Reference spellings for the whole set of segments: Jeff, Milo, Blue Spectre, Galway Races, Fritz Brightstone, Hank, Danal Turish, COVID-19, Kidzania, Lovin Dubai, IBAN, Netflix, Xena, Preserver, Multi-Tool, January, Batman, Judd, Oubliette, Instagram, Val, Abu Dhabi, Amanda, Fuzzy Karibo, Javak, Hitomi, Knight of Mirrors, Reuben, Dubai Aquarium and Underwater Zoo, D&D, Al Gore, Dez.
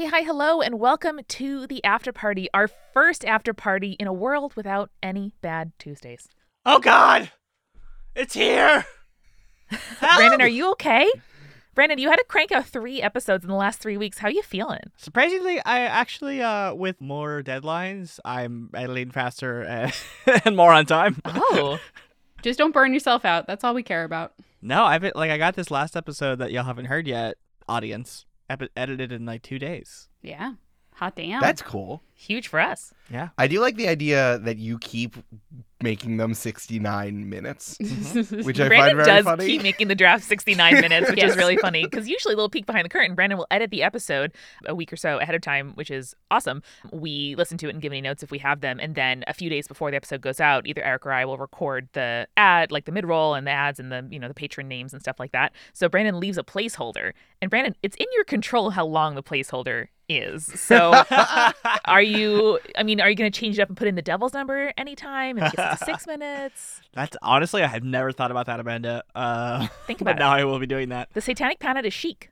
Hey, hi, hello, and welcome to the after party, our first after party in a world without any bad Tuesdays. Oh, God! It's here! Brandon, are you okay? Brandon, you had to crank out 3 episodes in the last 3 weeks. How are you feeling? Surprisingly, I actually, with more deadlines, I lean faster and more on time. Oh. Just don't burn yourself out. That's all we care about. No, I got this last episode that y'all haven't heard yet, audience, edited in like 2 days. Yeah. Hot damn. That's cool. Huge for us. Yeah. I do like the idea that you keep making them 69 minutes, which I find very funny. Brandon does keep making the draft 69 minutes, which is really funny, because usually a little peek behind the curtain, Brandon will edit the episode a week or so ahead of time, which is awesome. We listen to it and give any notes if we have them, and then a few days before the episode goes out, either Eric or I will record the ad, like the mid-roll and the ads and the, you know, the patron names and stuff like that. So Brandon leaves a placeholder, and Brandon, it's in your control how long the placeholder is. So are you going to change it up and put in the devil's number anytime and get 6 minutes? That's honestly, I had never thought about that, Amanda. Think about it. But now I will be doing that. The satanic planet is chic.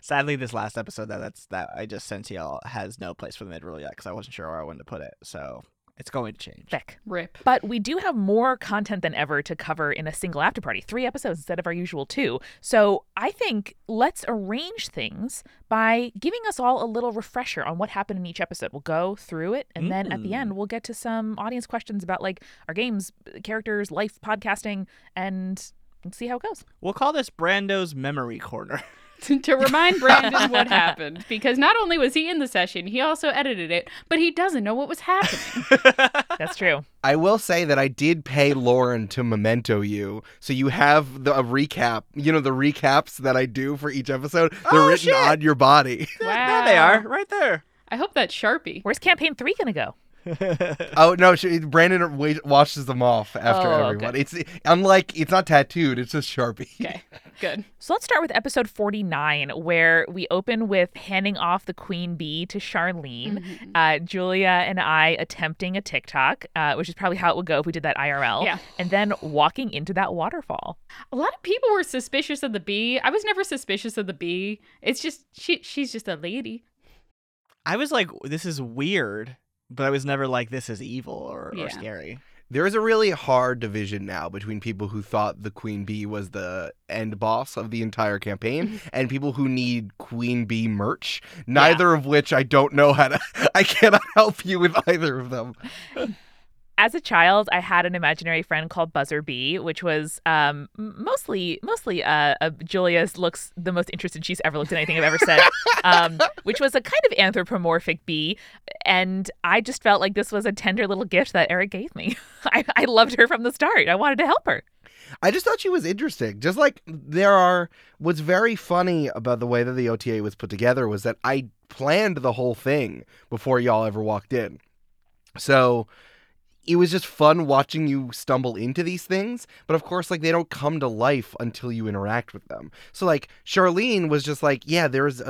Sadly, this last episode that I just sent to y'all has no place for the mid-roll yet because I wasn't sure where I wanted to put it. So it's going to change. Thick. Rip. But we do have more content than ever to cover in a single after party. 3 episodes instead of our usual 2. So I think let's arrange things by giving us all a little refresher on what happened in each episode. We'll go through it, and then at the end, we'll get to some audience questions about like our games, characters, life, podcasting, and see how it goes. We'll call this Brando's Memory Corner. To remind Brandon what happened, because not only was he in the session, he also edited it, but he doesn't know what was happening. That's true. I will say that I did pay Lauren to memento you, so you have a recap, you know, the recaps that I do for each episode. They're written on your body. Wow. There they are, right there. I hope that's Sharpie. Where's campaign 3 going to go? Oh, no, Brandon washes them off after everyone. Good. It's not tattooed, it's just Sharpie. Okay, good. So let's start with episode 49, where we open with handing off the Queen Bee to Charlene, Julia and I attempting a TikTok, which is probably how it would go if we did that IRL, and then walking into that waterfall. A lot of people were suspicious of the bee. I was never suspicious of the bee. It's just, she's just a lady. I was like, this is weird. But I was never like, this is evil or scary. There is a really hard division now between people who thought the Queen Bee was the end boss of the entire campaign and people who need Queen Bee merch, neither of which I don't know how to... I cannot help you with either of them. As a child, I had an imaginary friend called Buzzer Bee, which was mostly Julia's looks the most interested she's ever looked at anything I've ever said, which was a kind of anthropomorphic bee. And I just felt like this was a tender little gift that Eric gave me. I loved her from the start. I wanted to help her. I just thought she was interesting. Just like what's very funny about the way that the OTA was put together was that I planned the whole thing before y'all ever walked in. So... it was just fun watching you stumble into these things, but of course, like, they don't come to life until you interact with them. So, like, Charlene was just like, yeah, there's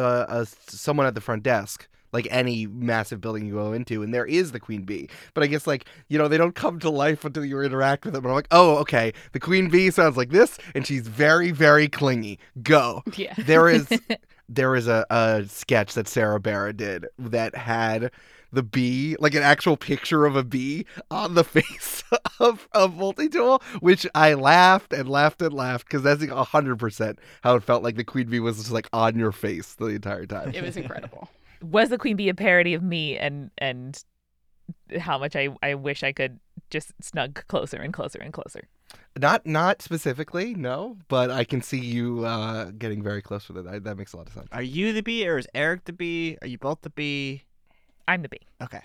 someone at the front desk, like any massive building you go into, and there is the Queen Bee. But I guess, like, you know, they don't come to life until you interact with them. And I'm like, oh, okay, the Queen Bee sounds like this, and she's very, very clingy. Go. Yeah. There is a sketch that Sarah Barra did that had... the bee, like an actual picture of a bee on the face of Multitool, which I laughed and laughed and laughed because that's 100% how it felt like the Queen Bee was just like on your face the entire time. It was incredible. Was the Queen Bee a parody of me and how much I wish I could just snug closer and closer and closer? Not specifically, no, but I can see you getting very close with it. That makes a lot of sense. Are you the bee or is Eric the bee? Are you both the bee? I'm the bee. Okay.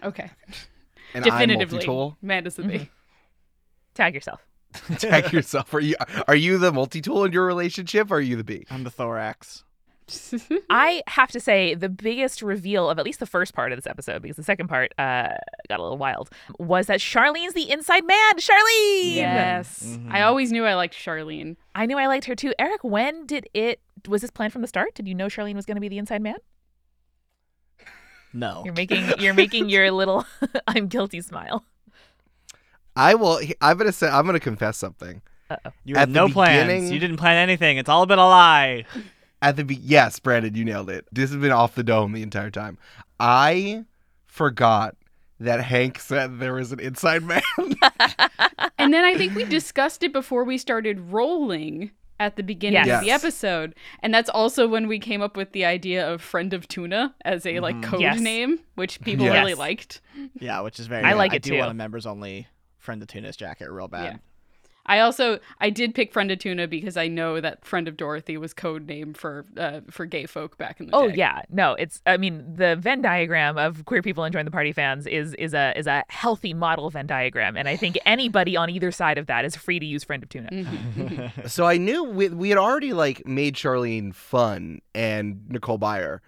And definitively, I'm Multitool. Amanda's the bee. Tag yourself. Tag yourself. Are you the Multitool in your relationship, or are you the bee? I'm the thorax. I have to say, the biggest reveal of at least the first part of this episode, because the second part got a little wild, was that Charlene's the inside man. Charlene! Yes. Mm-hmm. I always knew I liked Charlene. I knew I liked her too. Eric, was this planned from the start? Did you know Charlene was going to be the inside man? No. You're making your little I'm guilty smile. I'm going to confess something. Uh-oh. You had no plans. You didn't plan anything. It's all been a lie. At the yes, Brandon, you nailed it. This has been off the dome the entire time. I forgot that Hank said there was an inside man. And then I think we discussed it before we started rolling at the beginning of the episode. And that's also when we came up with the idea of Friend of Tuna as a like code name, which people really liked. Yeah, which is very I like it too. I do want a members only Friend of Tuna's jacket real bad. Yeah. I did pick Friend of Tuna because I know that Friend of Dorothy was code name for gay folk back in the day. Oh yeah, no, the Venn diagram of queer people and Join the Party fans is a healthy model Venn diagram, and I think anybody on either side of that is free to use Friend of Tuna. Mm-hmm. So I knew we had already like made Charlene fun and Nicole Byer,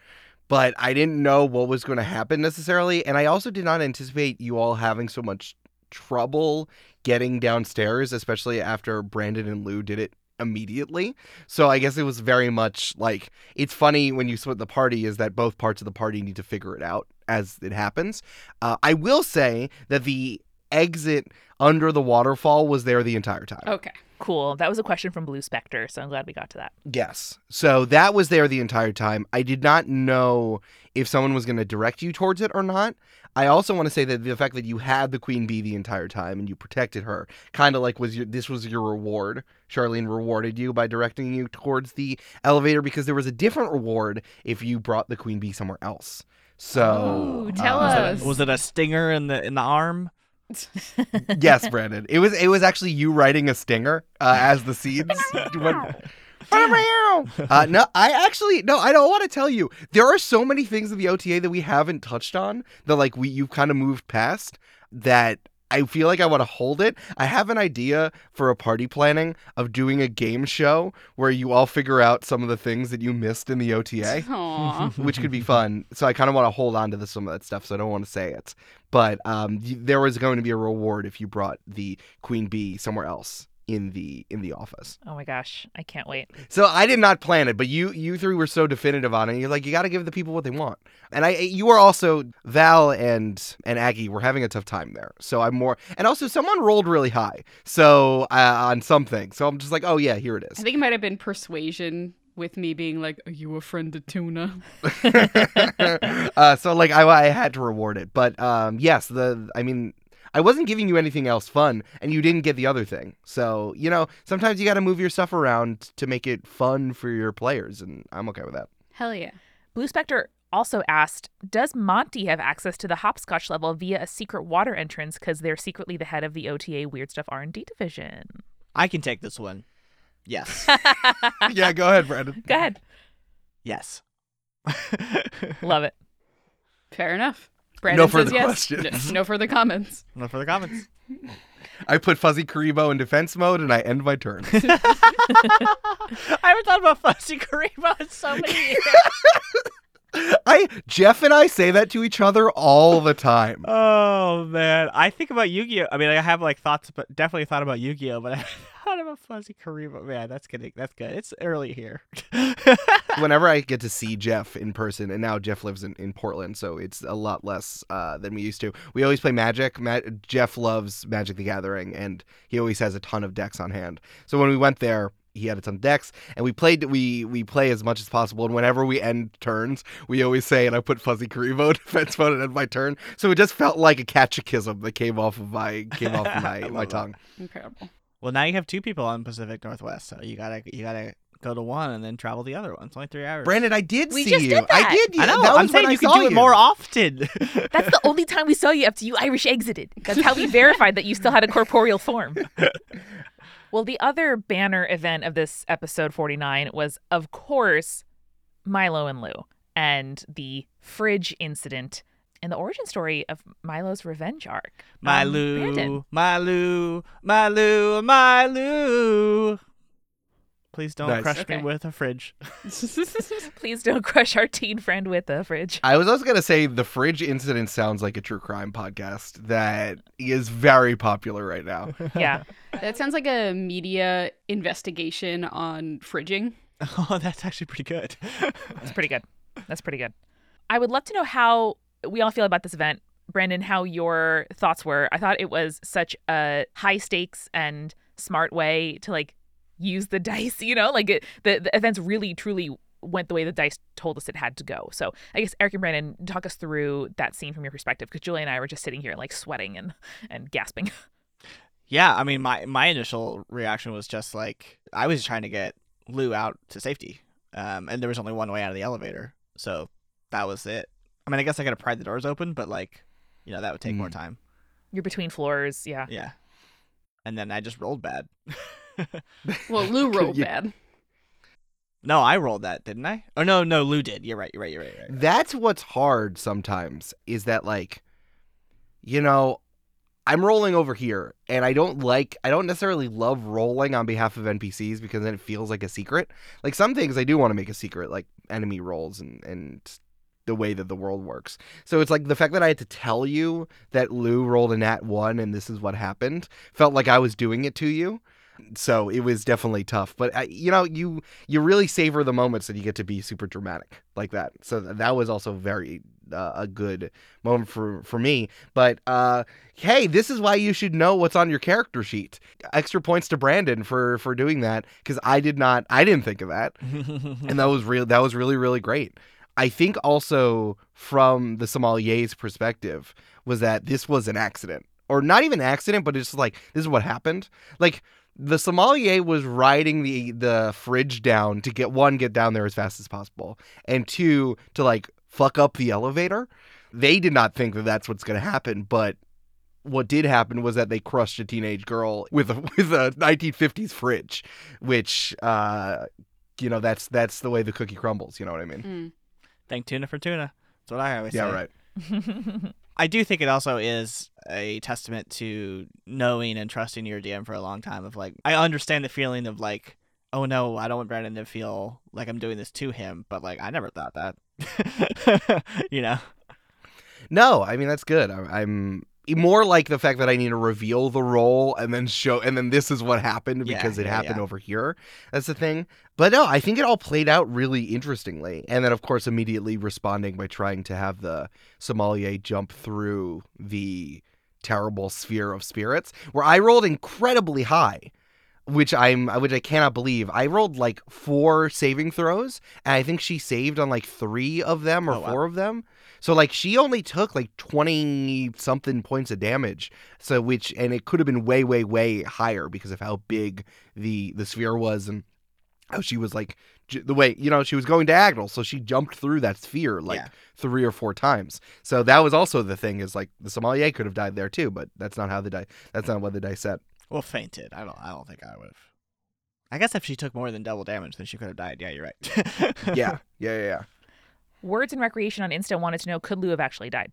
but I didn't know what was going to happen necessarily, and I also did not anticipate you all having so much trouble getting downstairs, especially after Brandon and Lou did it immediately. So I guess it was very much like, it's funny when you split the party is that both parts of the party need to figure it out as it happens. I will say that the exit under the waterfall was there the entire time. Okay, cool. That was a question from Blue Spectre, so I'm glad we got to that. Yes. So that was there the entire time. I did not know if someone was going to direct you towards it or not. I also want to say that the fact that you had the Queen Bee the entire time and you protected her, kind of like this was your reward. Charlene rewarded you by directing you towards the elevator because there was a different reward if you brought the Queen Bee somewhere else. So tell us. Was it a stinger in the arm? Yes, Brandon. It was actually you writing a stinger as the seeds. I don't want to tell you. There are so many things in the OTA that we haven't touched on that like you've kind of moved past that I feel like I want to hold it. I have an idea for a party planning of doing a game show where you all figure out some of the things that you missed in the OTA, which could be fun. So I kind of want to hold on to some of that stuff, so I don't want to say it. But there was going to be a reward if you brought the Queen Bee somewhere else in the office. Oh my gosh, I can't wait. So I did not plan it, but you three were so definitive on it. You're like, you got to give the people what they want. And you were also, Val and Aggie were having a tough time there. So I'm more, and also someone rolled really high. So on something. So I'm just like, oh yeah, here it is. I think it might have been persuasion with me being like, are you a friend of tuna? So like I had to reward it. But I wasn't giving you anything else fun, and you didn't get the other thing. So, sometimes you got to move your stuff around to make it fun for your players, and I'm okay with that. Hell yeah. Blue Spectre also asked, does Monty have access to the hopscotch level via a secret water entrance because they're secretly the head of the OTA Weird Stuff R&D division? I can take this one. Yes. Yeah, go ahead, Brandon. Go ahead. Yes. Love it. Fair enough. Brandon questions. No further comments. No further comments. I put Fuzzy Karibo in defense mode, and I end my turn. I haven't thought about Fuzzy Karibo in so many years. Jeff and I say that to each other all the time. Oh, man. I think about Yu-Gi-Oh! I mean, I have thoughts, but definitely thought about Yu-Gi-Oh! But I haven't thought about Fuzzy Karibo. Man, that's good. It's early here. Whenever I get to see Jeff in person, and now Jeff lives in Portland, so it's a lot less than we used to. We always play Magic. Jeff loves Magic the Gathering, and he always has a ton of decks on hand. So when we went there, he had a ton of decks, and we play as much as possible, and whenever we end turns, we always say, and I put Fuzzy Karibo in defense mode and end my turn. So it just felt like a catechism that came off of my tongue. Incredible. Well, now you have two people on Pacific Northwest, so you gotta go to one and then travel the other one. It's only 3 hours. Brandon, I did see you. Did that. I did. I know. I'm saying you can do it more often. That's the only time we saw you after you Irish exited. That's how we verified that you still had a corporeal form. Well, the other banner event of this episode 49 was, of course, Milo and Lou and the fridge incident and the origin story of Milo's revenge arc. My Lou. Please don't crush me with a fridge. Please don't crush our teen friend with a fridge. I was also going to say the fridge incident sounds like a true crime podcast that is very popular right now. Yeah. That sounds like a media investigation on fridging. Oh, that's actually pretty good. That's pretty good. I would love to know how we all feel about this event. Brandon, how your thoughts were. I thought it was such a high stakes and smart way to use the dice, the events really truly went the way the dice told us it had to go. So I guess Eric and Brandon, talk us through that scene from your perspective, because Julia and I were just sitting here like sweating and gasping. Yeah, I mean, my initial reaction was just like, I was trying to get Lou out to safety, and there was only one way out of the elevator, so that was it. I mean, I guess I could have pried the doors open, but like, you know, that would take more time. You're between floors, yeah. Yeah, and then I just rolled bad. Well, Lou rolled bad. No, I rolled that, didn't I? Oh, no, Lou did. You're right. That's what's hard sometimes, is that, like, you know, I'm rolling over here, and I don't necessarily love rolling on behalf of NPCs, because then it feels like a secret. Like, some things I do want to make a secret, like enemy rolls and the way that the world works. So it's like the fact that I had to tell you that Lou rolled a nat 1 and this is what happened felt like I was doing it to you. So it was definitely tough, but you know, you really savor the moments that you get to be super dramatic like that. So that was also very a good moment for me. But hey, this is why you should know what's on your character sheet. Extra points to Brandon for doing that, because I didn't think of that, and that was really, really great. I think also from the sommelier's perspective was that this was an accident, or not even an accident, but it's just like, this is what happened. Like, the sommelier was riding the fridge down to get down there as fast as possible, and two, to like fuck up the elevator. They did not think that that's what's going to happen, but what did happen was that they crushed a teenage girl with a 1950s fridge, which you know, that's the way the cookie crumbles. You know what I mean? Thank tuna for tuna. That's what I always say. Yeah, right. I do think it also is a testament to knowing and trusting your DM for a long time of like, I understand the feeling of like, oh no, I don't want Brandon to feel like I'm doing this to him, but like, I never thought that, you know? No, I mean, that's good. I'm more like the fact that I need to reveal the role and then show, and then this is what happened because it happened over here. That's the thing. But no, I think it all played out really interestingly. And then, of course, immediately responding by trying to have the sommelier jump through the terrible sphere of spirits, where I rolled incredibly high, which I cannot believe. I rolled like 4 saving throws, and I think she saved on like 3 of them or 4 of them. So like, she only took like 20 something points of damage. So and it could have been way, way, way higher because of how big the sphere was, and how she was like, the way, you know, she was going diagonal. So she jumped through that sphere like 3 or 4 times. So that was also the thing, is like, the sommelier could have died there too, but that's not how the dice, that's not what the dice said. Well, fainted. I don't think I would have. I guess if she took more than double damage, then she could have died. Yeah, you're right. Yeah. Words and Recreation on Insta wanted to know, could Lou have actually died?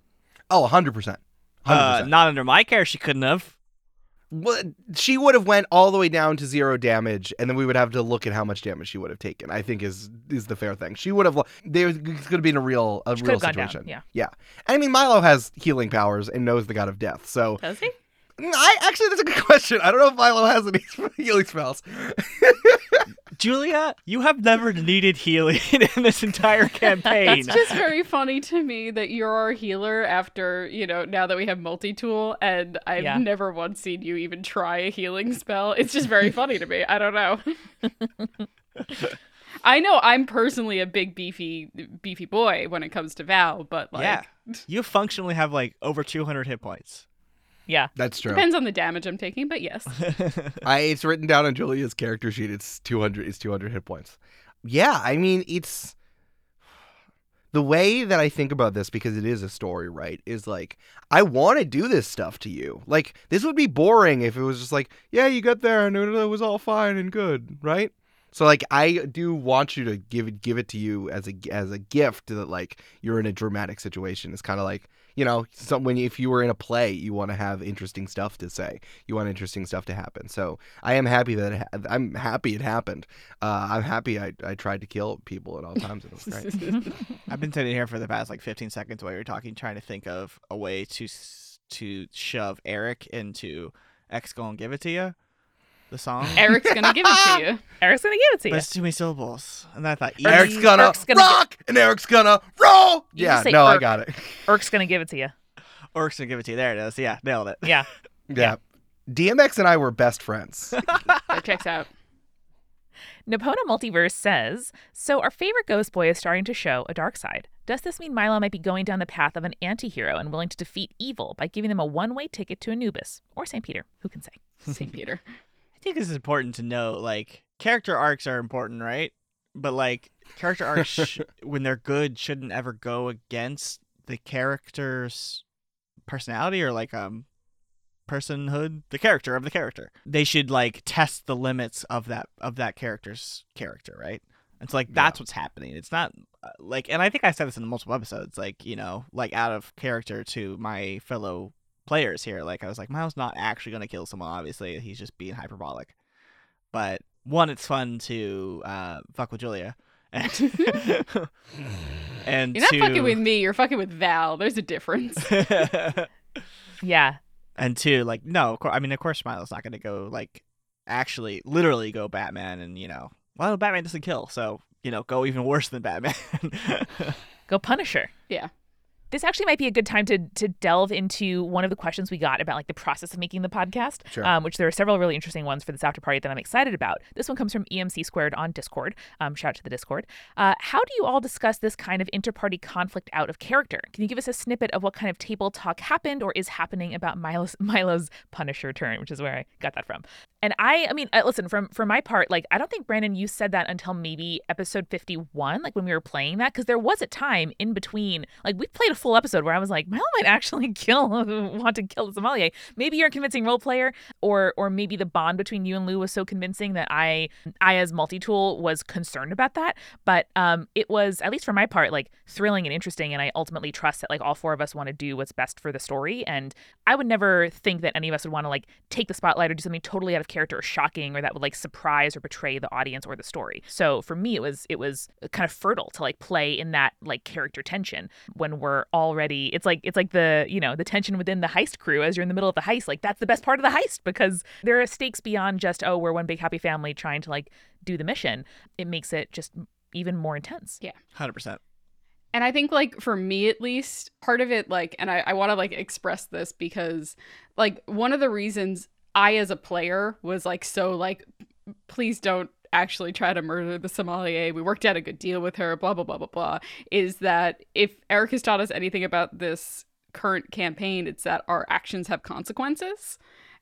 Oh, 100%. Not under my care, she couldn't have. Well, she would have went all the way down to 0 damage, and then we would have to look at how much damage she would have taken, I think is the fair thing. She would have... There's going to be in a real situation. Down, yeah. I mean, Milo has healing powers and knows the god of death, so... Does he? Actually, that's a good question. I don't know if Milo has any healing spells. Julia, you have never needed healing in this entire campaign. That's just very funny to me that you're our healer after, you know, now that we have multi-tool, and I've never once seen you even try a healing spell. It's just very funny to me. I don't know. I know I'm personally a big beefy boy when it comes to Val, but like... Yeah. You functionally have like over 200 hit points. Yeah, that's true. Depends on the damage I'm taking, but yes. It's written down on Julia's character sheet. It's 200. It's 200 hit points. Yeah, I mean, it's the way that I think about this, because it is a story, right? Is like, I want to do this stuff to you. Like, this would be boring if it was just like, yeah, you got there and it was all fine and good, right? So like, I do want you to give it to you as a gift, that like, you're in a dramatic situation. It's kind of like, you know, if you were in a play, you want to have interesting stuff to say. You want interesting stuff to happen. So I am happy that I'm happy it happened. I'm happy I tried to kill people at all times. It was great. I've been sitting here for the past like 15 seconds while you're talking, trying to think of a way to shove Eric into X Gonna Give It to You, the song. Eric's gonna give it to you. Eric's gonna give it to you. That's too many syllables. And I thought, Eric's gonna rock, and Eric's gonna roll. You I got it. Eric's gonna give it to you. Eric's gonna give it to you. There it is. Yeah, nailed it. Yeah. DMX and I were best friends. That checks out. Napona Multiverse says, so our favorite ghost boy is starting to show a dark side. Does this mean Milo might be going down the path of an anti-hero and willing to defeat evil by giving them a one-way ticket to Anubis? Or St. Peter? Who can say? St. Peter. I think this is important to know, like, character arcs are important, right? But, like, character arcs, when they're good, shouldn't ever go against the character's personality or, like, personhood, the character of the character. They should, like, test the limits of that character's character, right? And so, like, that's what's happening. It's not, like, and I think I said this in multiple episodes, like, you know, like, out of character to my fellow players here. Like, I was like, Miles not actually going to kill someone, obviously. He's just being hyperbolic. But, one, it's fun to fuck with Julia. And you're not fucking with me. You're fucking with Val. There's a difference. Yeah. And two, like, no, of course Milo's not going to go, like, actually, literally go Batman and, you know, well, Batman doesn't kill, so, you know, go even worse than Batman. Go Punisher. Yeah. This actually might be a good time to delve into one of the questions we got about, like, the process of making the podcast, sure. Which there are several really interesting ones for this after party that I'm excited about. This one comes from EMC Squared on Discord. Shout out to the Discord. How do you all discuss this kind of inter-party conflict out of character? Can you give us a snippet of what kind of table talk happened or is happening about Milo's Punisher turn, which is where I got that from? And I mean, listen, for my part, like, I don't think, Brandon, you said that until maybe episode 51, like, when we were playing that, because there was a time in between, like, we played a full episode where I was like, Milo might actually want to kill the sommelier. Maybe you're a convincing role player, or maybe the bond between you and Lou was so convincing that I as multi-tool was concerned about that. But it was, at least for my part, like, thrilling and interesting, and I ultimately trust that, like, all four of us want to do what's best for the story, and I would never think that any of us would want to, like, take the spotlight or do something totally out of character or shocking or that would, like, surprise or betray the audience or the story. So for me, it was kind of fertile to, like, play in that, like, character tension when we're already, it's like the, you know, the tension within the heist crew as you're in the middle of the heist. Like, that's the best part of the heist, because there are stakes beyond just, oh, we're one big happy family trying to, like, do the mission. It makes it just even more intense. Yeah. 100%. And I think, like, for me at least, part of it, like, and I want to, like, express this because, like, one of the reasons I, as a player, was like, so, like, please don't actually try to murder the sommelier. We worked out a good deal with her, blah, blah, blah, blah, blah. Is that if Eric has taught us anything about this current campaign, it's that our actions have consequences.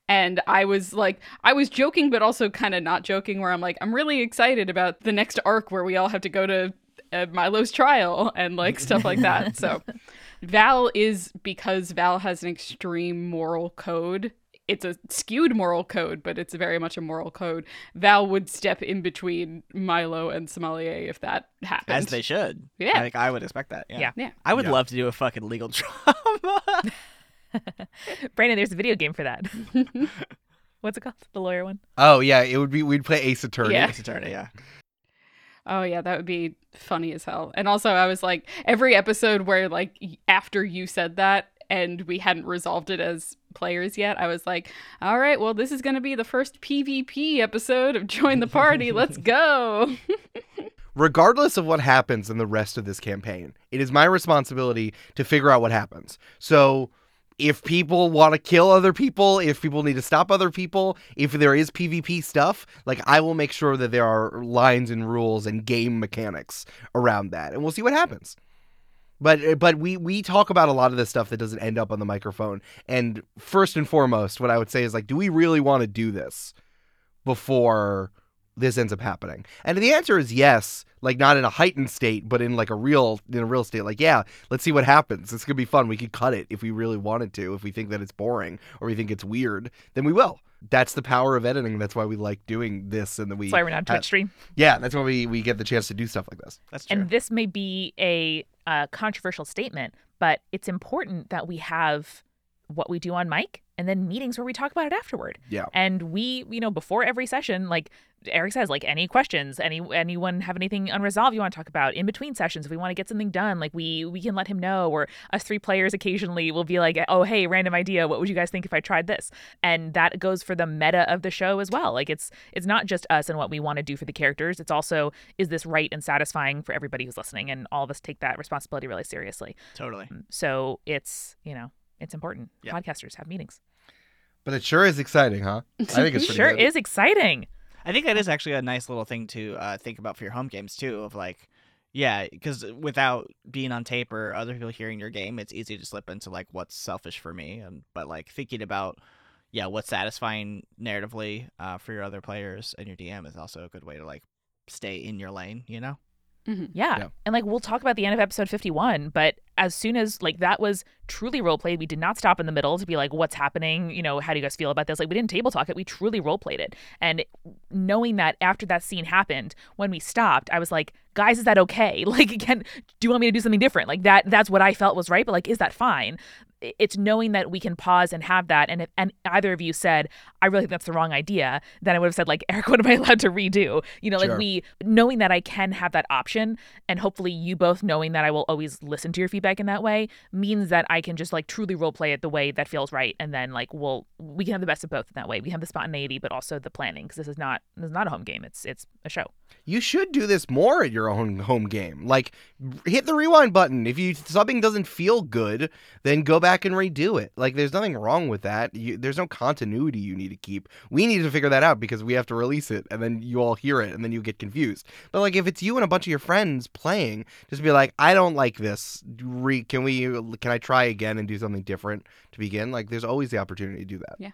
And I was like, I was joking, but also kind of not joking, where I'm like, I'm really excited about the next arc where we all have to go to Milo's trial and, like, stuff like that. So Val is, because Val has an extreme moral code. It's a skewed moral code, but it's very much a moral code. Val would step in between Milo and Sommelier if that happened. As they should. Yeah. I think I would expect that. Yeah. Yeah. I would love to do a fucking legal drama. Brandon, there's a video game for that. What's it called? The lawyer one? Oh, yeah. It would be, we'd play Ace Attorney. Yeah. Ace Attorney, yeah. Oh, yeah, that would be funny as hell. And also, I was like, every episode where, like, after you said that, and we hadn't resolved it as players yet, I was like, all right, well, this is going to be the first PvP episode of Join the Party. Let's go. Regardless of what happens in the rest of this campaign, it is my responsibility to figure out what happens. So if people want to kill other people, if people need to stop other people, if there is PvP stuff, like, I will make sure that there are lines and rules and game mechanics around that. And we'll see what happens. But we talk about a lot of this stuff that doesn't end up on the microphone. And first and foremost, what I would say is, like, do we really want to do this before this ends up happening? And the answer is yes, like, not in a heightened state, but in, like, a real state. Like, yeah, let's see what happens. It's going to be fun. We could cut it if we really wanted to, if we think that it's boring or we think it's weird, then we will. That's the power of editing. That's why we like doing this. And that's why we're not Twitch stream. Yeah, that's why we get the chance to do stuff like this. That's true. And this may be a controversial statement, but it's important that we have what we do on mic and then meetings where we talk about it afterward. Yeah. And we, you know, before every session, like Eric says, like, any questions, anyone have anything unresolved you want to talk about in between sessions? If we want to get something done, like, we can let him know, or us three players occasionally will be like, oh, hey, random idea. What would you guys think if I tried this? And that goes for the meta of the show as well. Like, it's not just us and what we want to do for the characters. It's also, is this right and satisfying for everybody who's listening? And all of us take that responsibility really seriously. Totally. So it's, you know, it's important. Yeah. Podcasters have meetings. But it sure is exciting, huh? I think it's pretty good. It sure is exciting. I think that is actually a nice little thing to think about for your home games too, of like, yeah, because without being on tape or other people hearing your game, it's easy to slip into like what's selfish for me, and but like thinking about what's satisfying narratively for your other players and your DM is also a good way to like stay in your lane, you know? Mm-hmm. Yeah. And like we'll talk about the end of episode 51, but as soon as like that was truly role played, we did not stop in the middle to be like, what's happening? You know, how do you guys feel about this? Like we didn't table talk it. We truly role played it. And knowing that after that scene happened, when we stopped, I was like, guys, is that okay? Like, again, do you want me to do something different? Like that's what I felt was right. But like, is that fine? It's knowing that we can pause and have that. And if and either of you said, I really think that's the wrong idea, then I would have said, like, Eric, what am I allowed to redo? You know, sure. Like we knowing that I can have that option, and hopefully you both knowing that I will always listen to your feedback in that way means that I can just like truly role play it the way that feels right. And then like we can have the best of both in that way. We have the spontaneity, but also the planning, because this is not a home game. It's a show. You should do this more at your own home game. Like, hit the rewind button. If something doesn't feel good, then go back and redo it. Like, there's nothing wrong with that. There's no continuity you need to keep. We need to figure that out because we have to release it, and then you all hear it, and then you get confused. But, like, if it's you and a bunch of your friends playing, just be like, I don't like this. Can I try again and do something different to begin? Like, there's always the opportunity to do that. Yeah.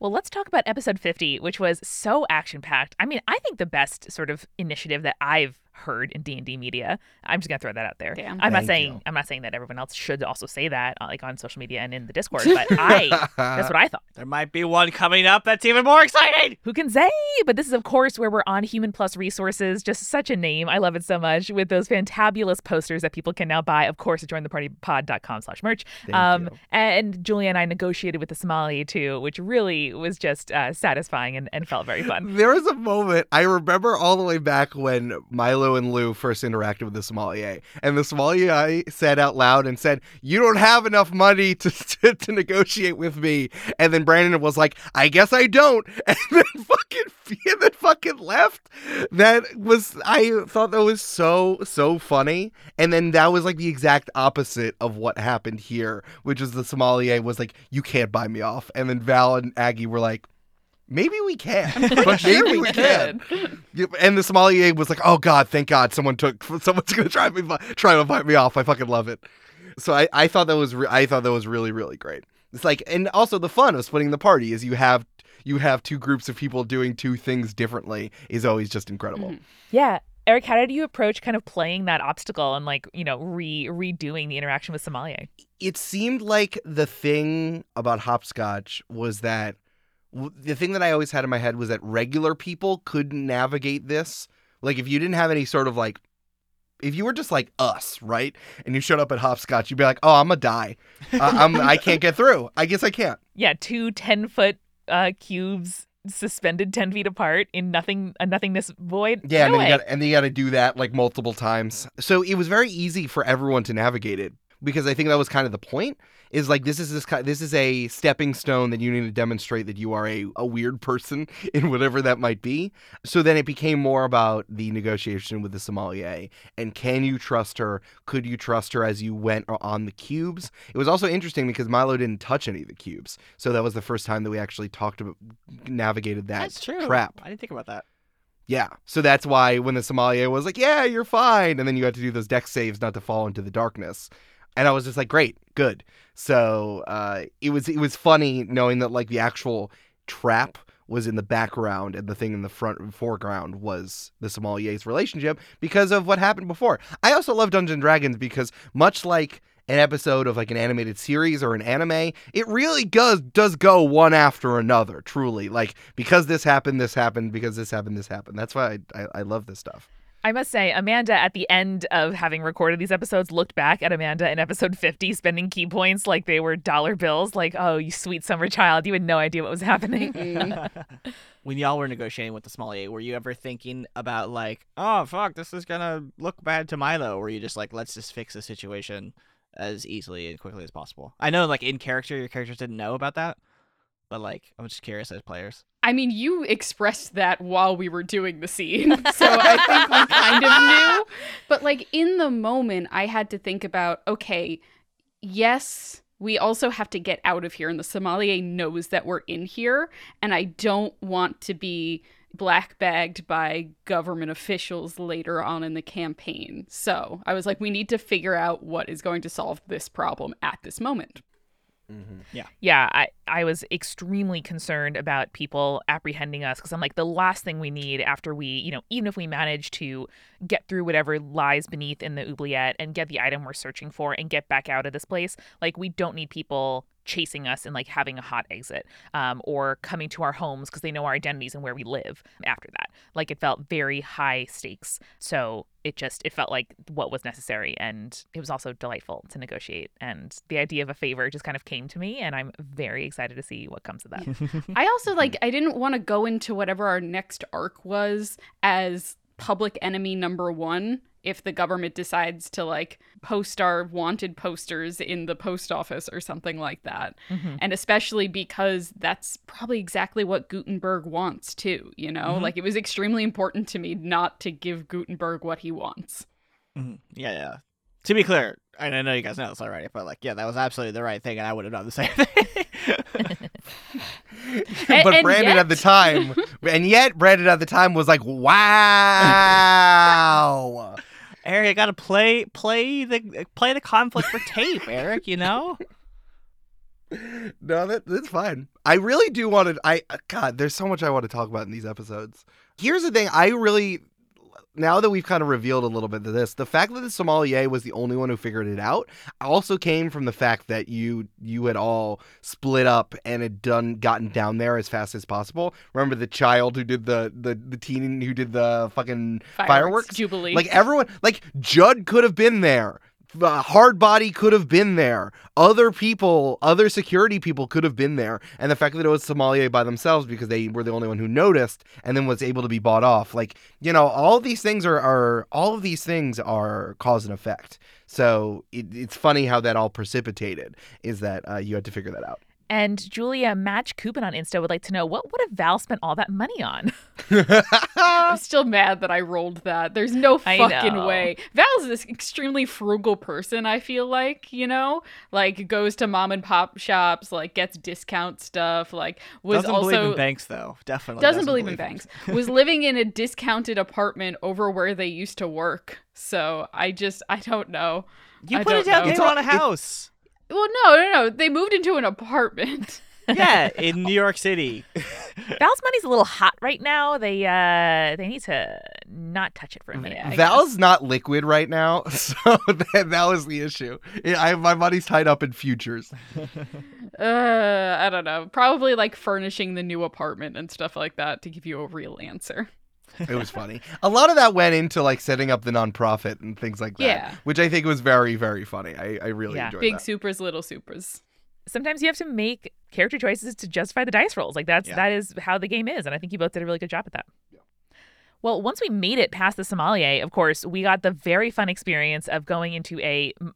Well, let's talk about episode 50, which was so action-packed. I mean, I think the best sort of initiative that I've heard in D&D media. I'm just gonna throw that out there. Damn. I'm not saying that everyone else should also say that, like on social media and in the Discord, but that's what I thought. There might be one coming up that's even more exciting. Who can say? But this is, of course, where we're on Human Plus Resources, just such a name. I love it so much, with those fantabulous posters that people can now buy, of course, at jointhepartypod.com/merch. And Julia and I negotiated with the Sommelier too, which really was just satisfying and felt very fun. There was a moment I remember all the way back when Milo and Lou first interacted with the sommelier, and the sommelier said out loud and said, you don't have enough money to negotiate with me, and then Brandon was like, I guess I don't, and then fucking left. I thought that was so funny, and then that was like the exact opposite of what happened here, which is the sommelier was like, you can't buy me off, and then Val and Aggie were like, maybe we can. But maybe we can. And the sommelier was like, oh, God, thank God. Someone's going to try to bite me off. I fucking love it. So I thought that was really, really great. It's like, and also the fun of splitting the party is you have two groups of people doing two things differently is always just incredible. Mm-hmm. Yeah. Eric, how did you approach kind of playing that obstacle and like, you know, redoing the interaction with sommelier? It seemed like the thing about hopscotch was that the thing that I always had in my head was that regular people couldn't navigate this. Like, if you didn't have any sort of, like, if you were just like us, right, and you showed up at hopscotch, you'd be like, oh, I'm going to die. I can't get through. I guess I can't. Yeah, two 10-foot cubes suspended 10 feet apart in a nothingness void. Yeah, and then you got to do that, like, multiple times. So it was very easy for everyone to navigate it, because I think that was kind of the point. Is like, this is a stepping stone that you need to demonstrate that you are a weird person in whatever that might be. So then it became more about the negotiation with the sommelier. And can you trust her? Could you trust her as you went on the cubes? It was also interesting because Milo didn't touch any of the cubes. So that was the first time that we actually navigated that trap. I didn't think about that. Yeah. So that's why when the sommelier was like, yeah, you're fine, and then you had to do those dex saves not to fall into the darkness. And I was just like, great, good. So it was funny knowing that, like, the actual trap was in the background and the thing in the foreground was the sommelier's relationship because of what happened before. I also love Dungeons & Dragons because, much like an episode of, like, an animated series or an anime, it really does go one after another, truly. Like, because this happened. That's why I love this stuff. I must say, Amanda, at the end of having recorded these episodes, looked back at Amanda in episode 50 spending key points like they were dollar bills. Like, oh, you sweet summer child. You had no idea what was happening. Mm-hmm. When y'all were negotiating with the sommelier, were you ever thinking about, like, oh, fuck, this is going to look bad to Milo? Or were you just like, let's just fix the situation as easily and quickly as possible? I know, like, in character, your characters didn't know about that. But, like, I'm just curious as players. I mean, you expressed that while we were doing the scene, so I think we kind of knew. But, like, in the moment, I had to think about, okay, yes, we also have to get out of here, and the sommelier knows that we're in here, and I don't want to be black-bagged by government officials later on in the campaign. So I was like, we need to figure out what is going to solve this problem at this moment. Mm-hmm. Yeah. I was extremely concerned about people apprehending us because I'm like, the last thing we need after we, you know, even if we manage to get through whatever lies beneath in the oubliette and get the item we're searching for and get back out of this place, like, we don't need people chasing us and like having a hot exit or coming to our homes because they know our identities and where we live after that. Like, it felt very high stakes. So it felt like what was necessary. And it was also delightful to negotiate. And the idea of a favor just kind of came to me. And I'm very excited to see what comes of that. I also I didn't want to go into whatever our next arc was as public enemy number one. If the government decides to post our wanted posters in the post office or something like that. Mm-hmm. And especially because that's probably exactly what Gutenberg wants too, you know? Mm-hmm. It was extremely important to me not to give Gutenberg what he wants. Mm-hmm. Yeah. To be clear, and I know you guys know this already, but that was absolutely the right thing and I would have done the same thing. But Brandon at the time was like, wow. Eric, I gotta play the conflict for tape, Eric. You know. No, that's fine. I really do want to. There's so much I want to talk about in these episodes. Here's the thing. Now that we've kind of revealed a little bit of this, the fact that the sommelier was the only one who figured it out also came from the fact that you had all split up and had gotten down there as fast as possible. Remember the child who did the teen who did the fucking fireworks? Jubilee. Everyone, Judd could have been there. Hardbody could have been there. Other security people could have been there. And the fact that it was Somalia by themselves because they were the only one who noticed and then was able to be bought off. All of these things are cause and effect. So it's funny how that all precipitated is that you had to figure that out. And Julia Match Coupon on Insta would like to know, what would have Val spent all that money on? I'm still mad that I rolled that. There's no fucking way. Val's this extremely frugal person, I feel like, you know? Goes to mom and pop shops, gets discount stuff, doesn't believe in banks, though. Definitely. Doesn't believe in banks. Was living in a discounted apartment over where they used to work. So I don't know. You put a down payment on a house. Well, no. They moved into an apartment. Yeah, in New York City. Val's money's a little hot right now. They need to not touch it for a minute. Yeah, Val's not liquid right now, so that was the issue. My money's tied up in futures. I don't know. Probably furnishing the new apartment and stuff like that to give you a real answer. It was funny. A lot of that went into setting up the nonprofit and things like that, which I think was very, very funny. I really enjoyed Big that. Big supers, little supers. Sometimes you have to make character choices to justify the dice rolls. That is how the game is. And I think you both did a really good job at that. Yeah. Well, once we made it past the sommelier, of course, we got the very fun experience of going into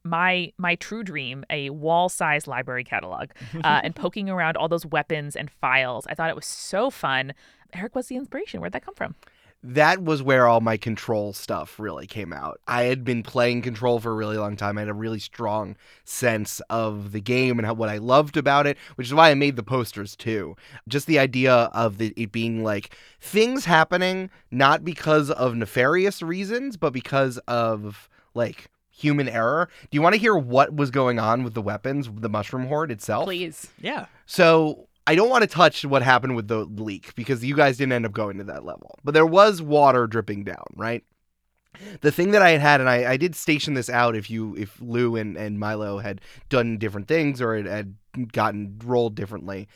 my true dream, a wall-sized library catalog and poking around all those weapons and files. I thought it was so fun. Eric, what's the inspiration? Where'd that come from? That was where all my Control stuff really came out. I had been playing Control for a really long time. I had a really strong sense of the game and what I loved about it, which is why I made the posters too. Just the idea of it being things happening, not because of nefarious reasons, but because of human error. Do you want to hear what was going on with the weapons, the Mushroom Horde itself? Please. Yeah. So I don't want to touch what happened with the leak because you guys didn't end up going to that level. But there was water dripping down, right? The thing that I had, and I did station this out if Lou and Milo had done different things or it had gotten rolled differently.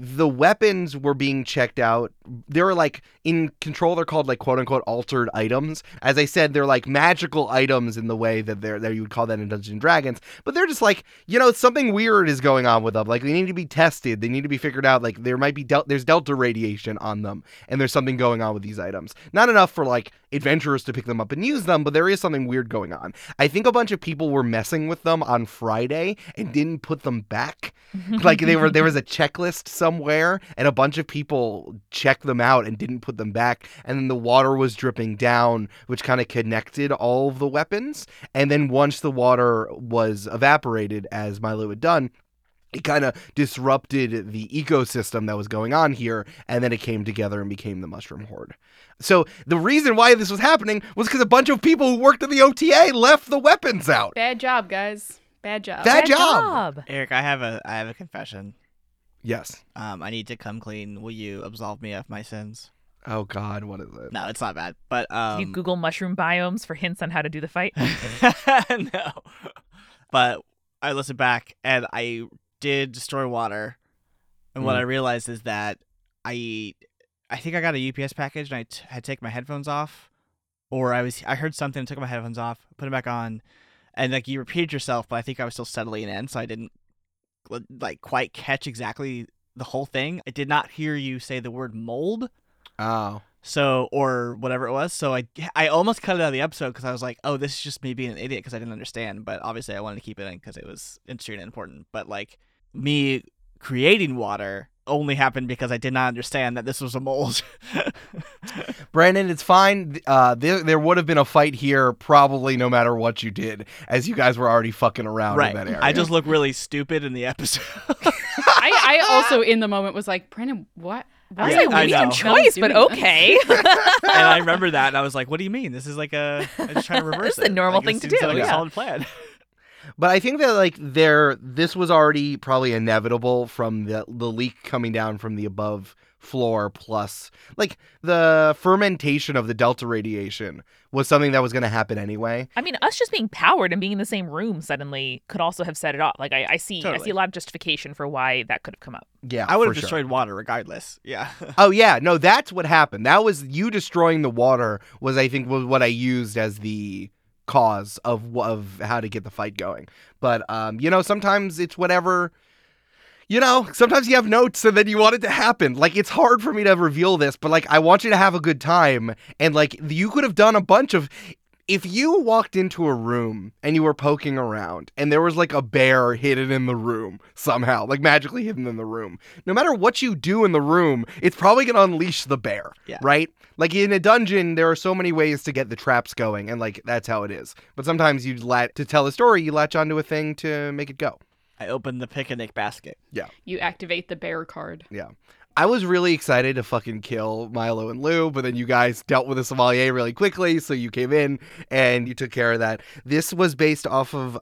The weapons were being checked out. They were in Control, they're called quote unquote altered items. As I said, they're magical items in the way that they're you would call that in Dungeons and Dragons. But they're just something weird is going on with them. They need to be tested. They need to be figured out. There might be there's delta radiation on them, and there's something going on with these items. Not enough for adventurers to pick them up and use them, but there is something weird going on. I think a bunch of people were messing with them on Friday and didn't put them back. There was a checklist somewhere, and a bunch of people checked them out and didn't put them back, and then the water was dripping down, which kind of connected all of the weapons. And then once the water was evaporated, as Milo had done, it kind of disrupted the ecosystem that was going on here, and then it came together and became the Mushroom Horde. So the reason why this was happening was because a bunch of people who worked at the OTA left the weapons out. Bad job, guys. Bad job. Bad job. Eric, I have a confession. Yes. I need to come clean. Will you absolve me of my sins? Oh, God, what is it? No, it's not bad. But do you Google mushroom biomes for hints on how to do the fight? No. But I listened back, and I did destroy water. And what I realized is that I think I got a UPS package, and I had taken my headphones off. Or I heard something and took my headphones off, put them back on. And like you repeated yourself, but I think I was still settling in, so I didn't like quite catch exactly the whole thing. I did not hear you say the word mold. Oh. So, or whatever it was. So I almost cut it out of the episode because I was like, oh, this is just me being an idiot because I didn't understand. But obviously I wanted to keep it in because it was interesting and important. But like me creating water only happened because I did not understand that this was a mold. Brandon, it's fine. There would have been a fight here probably no matter what you did, as you guys were already fucking around in that area. I just look really stupid in the episode. I also in the moment was like, Brandon, what? I was like, weird choice, but okay. And I remember that, and I was like, what do you mean? This is like I'm just trying to reverse it. It's the normal thing to do. Like a solid plan. But I think that like this was already probably inevitable from the leak coming down from the above floor, plus like the fermentation of the delta radiation was something that was going to happen anyway. I mean, us just being powered and being in the same room suddenly could also have set it off. Like I see a lot of justification for why that could have come up. Yeah, I would have destroyed water regardless. Yeah. Oh yeah, no, that's what happened. That was you destroying the water was I think was what I used as the cause of how to get the fight going. But sometimes it's whatever. Sometimes you have notes and then you want it to happen. Like, it's hard for me to reveal this, but, like, I want you to have a good time. And, like, you could have done a bunch of... If you walked into a room and you were poking around and there was, like, a bear hidden in the room somehow, like, magically hidden in the room, no matter what you do in the room, it's probably going to unleash the bear, right? Like, in a dungeon, there are so many ways to get the traps going, and, like, that's how it is. But sometimes to tell a story, you latch onto a thing to make it go. I opened the picnic basket. Yeah. You activate the bear card. Yeah. I was really excited to fucking kill Milo and Lou, but then you guys dealt with the Sommelier really quickly, so you came in and you took care of that. This was based off of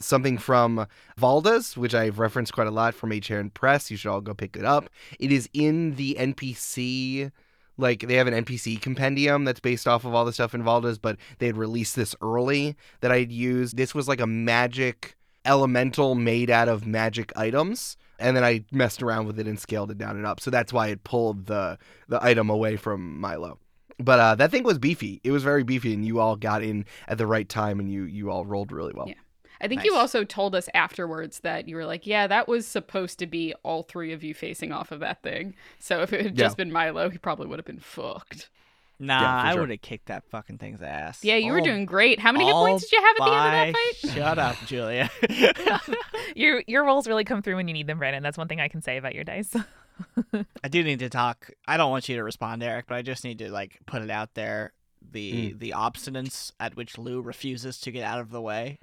something from Valda's, which I've referenced quite a lot from HRN Press. You should all go pick it up. It is in the NPC... Like, they have an NPC compendium that's based off of all the stuff in Valda's, but they had released this early that I'd used. This was like a magic... elemental made out of magic items, and then I messed around with it and scaled it down and up, so that's why it pulled the item away from Milo. But that thing was beefy. It was very beefy, and you all got in at the right time, and you all rolled really well. Yeah. I think you also told us afterwards that you were like, yeah, that was supposed to be all three of you facing off of that thing, so if it had just been Milo, he probably would have been fucked. Nah, I would have kicked that fucking thing's ass. Yeah, you were doing great. How many hit points did you have at the end of that fight? Shut up, Julia. Your rolls really come through when you need them, Brandon. That's one thing I can say about your dice. I do need to talk. I don't want you to respond, Eric, but I just need to like put it out there. The obstinance at which Lou refuses to get out of the way.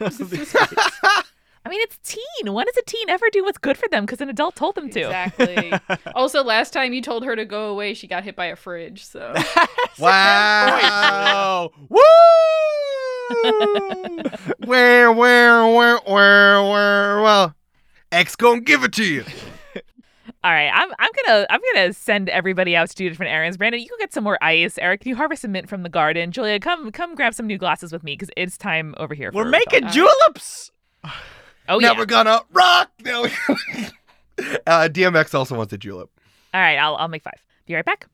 I mean, it's teen. When does a teen ever do what's good for them? Because an adult told them to. Exactly. Also, last time you told her to go away, she got hit by a fridge. So. Wow. Woo! Where? X gonna give it to you. All right, I'm gonna send everybody out to do different errands. Brandon, you go get some more ice. Eric, can you harvest some mint from the garden? Julia, come grab some new glasses with me because it's time over here. We're making juleps. Oh, now we're gonna rock. Now DMX also wants a julep. All right, I'll make 5. Be right back.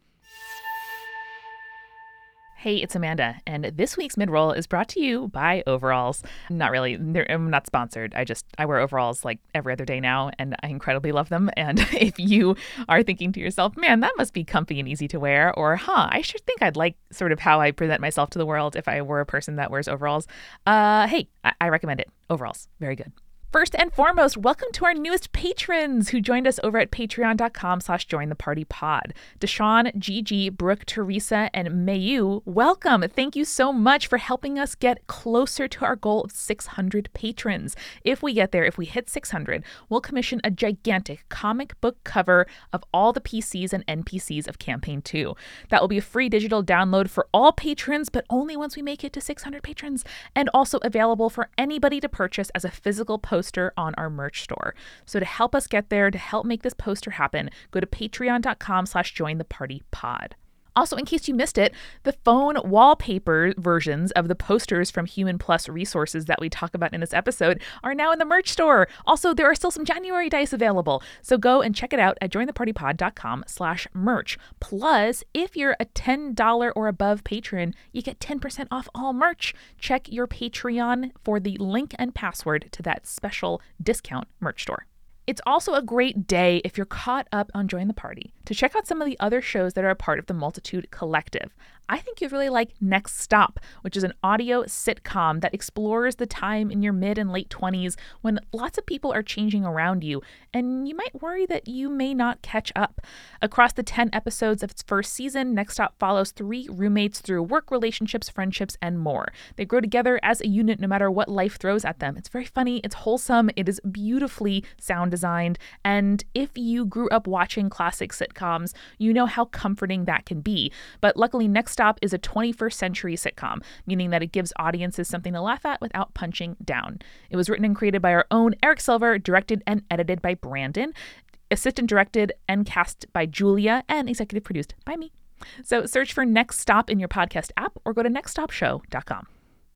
Hey, it's Amanda, and this week's mid-roll is brought to you by overalls. Not really. I'm not sponsored. I wear overalls like every other day now, and I incredibly love them. And if you are thinking to yourself, man, that must be comfy and easy to wear, or, I sure think I'd like sort of how I present myself to the world if I were a person that wears overalls, hey, I recommend it. Overalls. Very good. First and foremost, welcome to our newest patrons who joined us over at patreon.com/jointhepartypod. Deshaun, Gigi, Brooke, Teresa, and Mayu, welcome. Thank you so much for helping us get closer to our goal of 600 patrons. If we get there, if we hit 600, we'll commission a gigantic comic book cover of all the PCs and NPCs of Campaign 2. That will be a free digital download for all patrons, but only once we make it to 600 patrons, and also available for anybody to purchase as a physical post on our merch store. So to help us get there, to help make this poster happen, go to patreon.com/jointhepartypod. Also, in case you missed it, the phone wallpaper versions of the posters from Human Plus Resources that we talk about in this episode are now in the merch store. Also, there are still some January dice available, so go and check it out at jointhepartypod.com/merch. Plus, if you're a $10 or above patron, you get 10% off all merch. Check your Patreon for the link and password to that special discount merch store. It's also a great day if you're caught up on Join the Party to check out some of the other shows that are a part of the Multitude Collective. I think you'd really like Next Stop, which is an audio sitcom that explores the time in your mid and late 20s when lots of people are changing around you, and you might worry that you may not catch up. Across the 10 episodes of its first season, Next Stop follows three roommates through work relationships, friendships, and more. They grow together as a unit no matter what life throws at them. It's very funny, it's wholesome, it is beautifully sound designed, and if you grew up watching classic sitcoms, you know how comforting that can be. But luckily, Next Stop is a 21st century sitcom, meaning that it gives audiences something to laugh at without punching down. It was written and created by our own Eric Silver, directed and edited by Brandon, assistant directed and cast by Julia, and executive produced by me. So search for Next Stop in your podcast app or go to nextstopshow.com.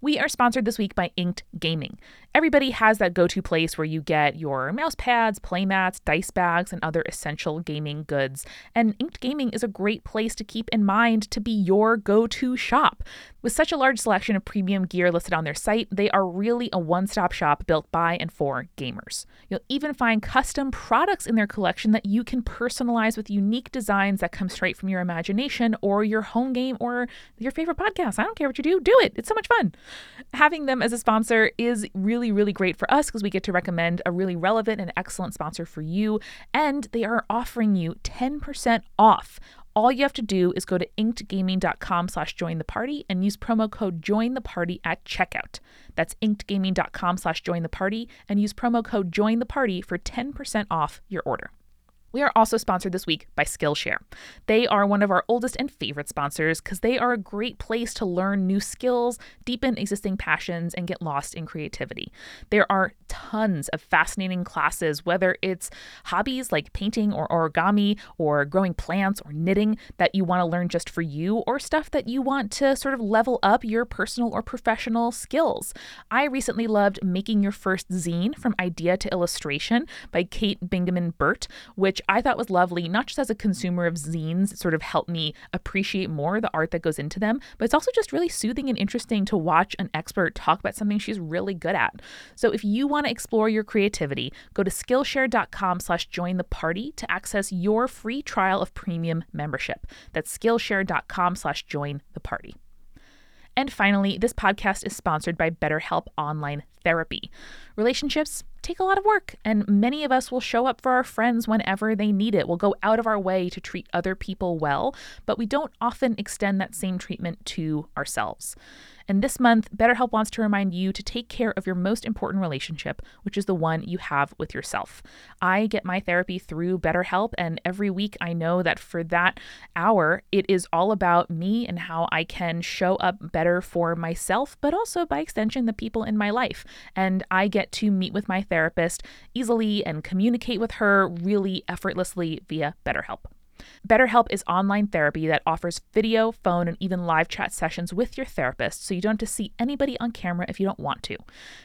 We are sponsored this week by Inked Gaming. Everybody has that go-to place where you get your mouse pads, playmats, dice bags, and other essential gaming goods. And Inked Gaming is a great place to keep in mind to be your go-to shop. With such a large selection of premium gear listed on their site, they are really a one-stop shop built by and for gamers. You'll even find custom products in their collection that you can personalize with unique designs that come straight from your imagination or your home game or your favorite podcast. I don't care what you do it. It's so much fun. Having them as a sponsor is really, really great for us because we get to recommend a really relevant and excellent sponsor for you, and they are offering you 10% off. All you have to do is go to inkedgaming.com/jointheparty and use promo code jointheparty at checkout. That's inkedgaming.com/jointheparty and use promo code jointheparty for 10% off your order. We are also sponsored this week by Skillshare. They are one of our oldest and favorite sponsors because they are a great place to learn new skills, deepen existing passions, and get lost in creativity. There are tons of fascinating classes, whether it's hobbies like painting or origami or growing plants or knitting that you want to learn just for you, or stuff that you want to sort of level up your personal or professional skills. I recently loved Making Your First Zine: From Idea to Illustration by Kate Bingaman Burt, which I thought was lovely, not just as a consumer of zines, it sort of helped me appreciate more the art that goes into them, but it's also just really soothing and interesting to watch an expert talk about something she's really good at. So if you want to explore your creativity, go to Skillshare.com/jointheparty to access your free trial of premium membership. That's Skillshare.com/jointheparty. And finally, this podcast is sponsored by BetterHelp Online Therapy. Relationships take a lot of work, and many of us will show up for our friends whenever they need it. We'll go out of our way to treat other people well, but we don't often extend that same treatment to ourselves. And this month, BetterHelp wants to remind you to take care of your most important relationship, which is the one you have with yourself. I get my therapy through BetterHelp, and every week I know that for that hour, it is all about me and how I can show up better for myself, but also by extension, the people in my life. And I get to meet with my therapist easily and communicate with her really effortlessly via BetterHelp. BetterHelp is online therapy that offers video, phone, and even live chat sessions with your therapist, so you don't have to see anybody on camera if you don't want to.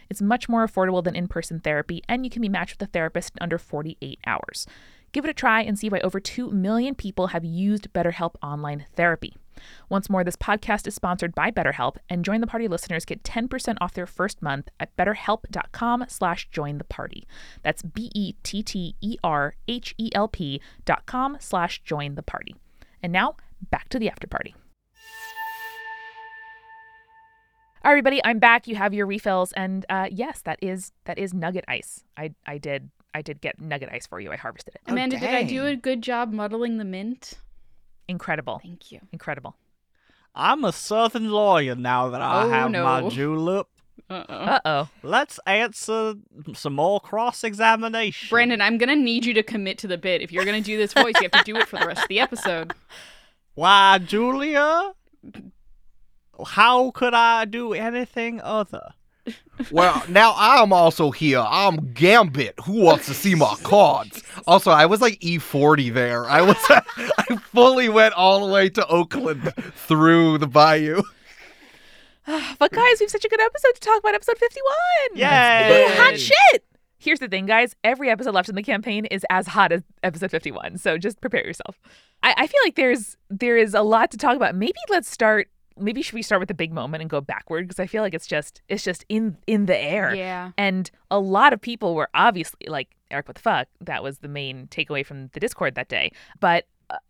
It's much more affordable than in-person therapy, and you can be matched with a therapist in under 48 hours. Give it a try and see why over 2 million people have used BetterHelp Online Therapy. Once more, this podcast is sponsored by BetterHelp, and Join the Party listeners get 10% off their first month at betterhelp.com/jointheparty. That's BETTERHELP.com/jointheparty. And now, back to the after party. All right, everybody, I'm back. You have your refills, and yes, that is nugget ice. I did get nugget ice for you. I harvested it. Amanda, did I do a good job muddling the mint? Incredible. Thank you. Incredible. I'm a Southern lawyer now that I have my julep. Uh-oh. Let's answer some more cross-examination. Brandon, I'm going to need you to commit to the bit. If you're going to do this voice, you have to do it for the rest of the episode. Why, Julia? How could I do anything other? Well, now I'm also here. I'm Gambit. Who wants to see my cards? Also, I was like E40 there. I fully went all the way to Oakland through the bayou. But guys, we have such a good episode to talk about, episode 51. Yay! Hot shit! Here's the thing, guys. Every episode left in the campaign is as hot as episode 51, so just prepare yourself. I feel like there is a lot to talk about. Maybe should we start with the big moment and go backward? Because I feel like it's just in the air. Yeah. And a lot of people were obviously like, Eric, what the fuck? That was the main takeaway from the Discord that day. But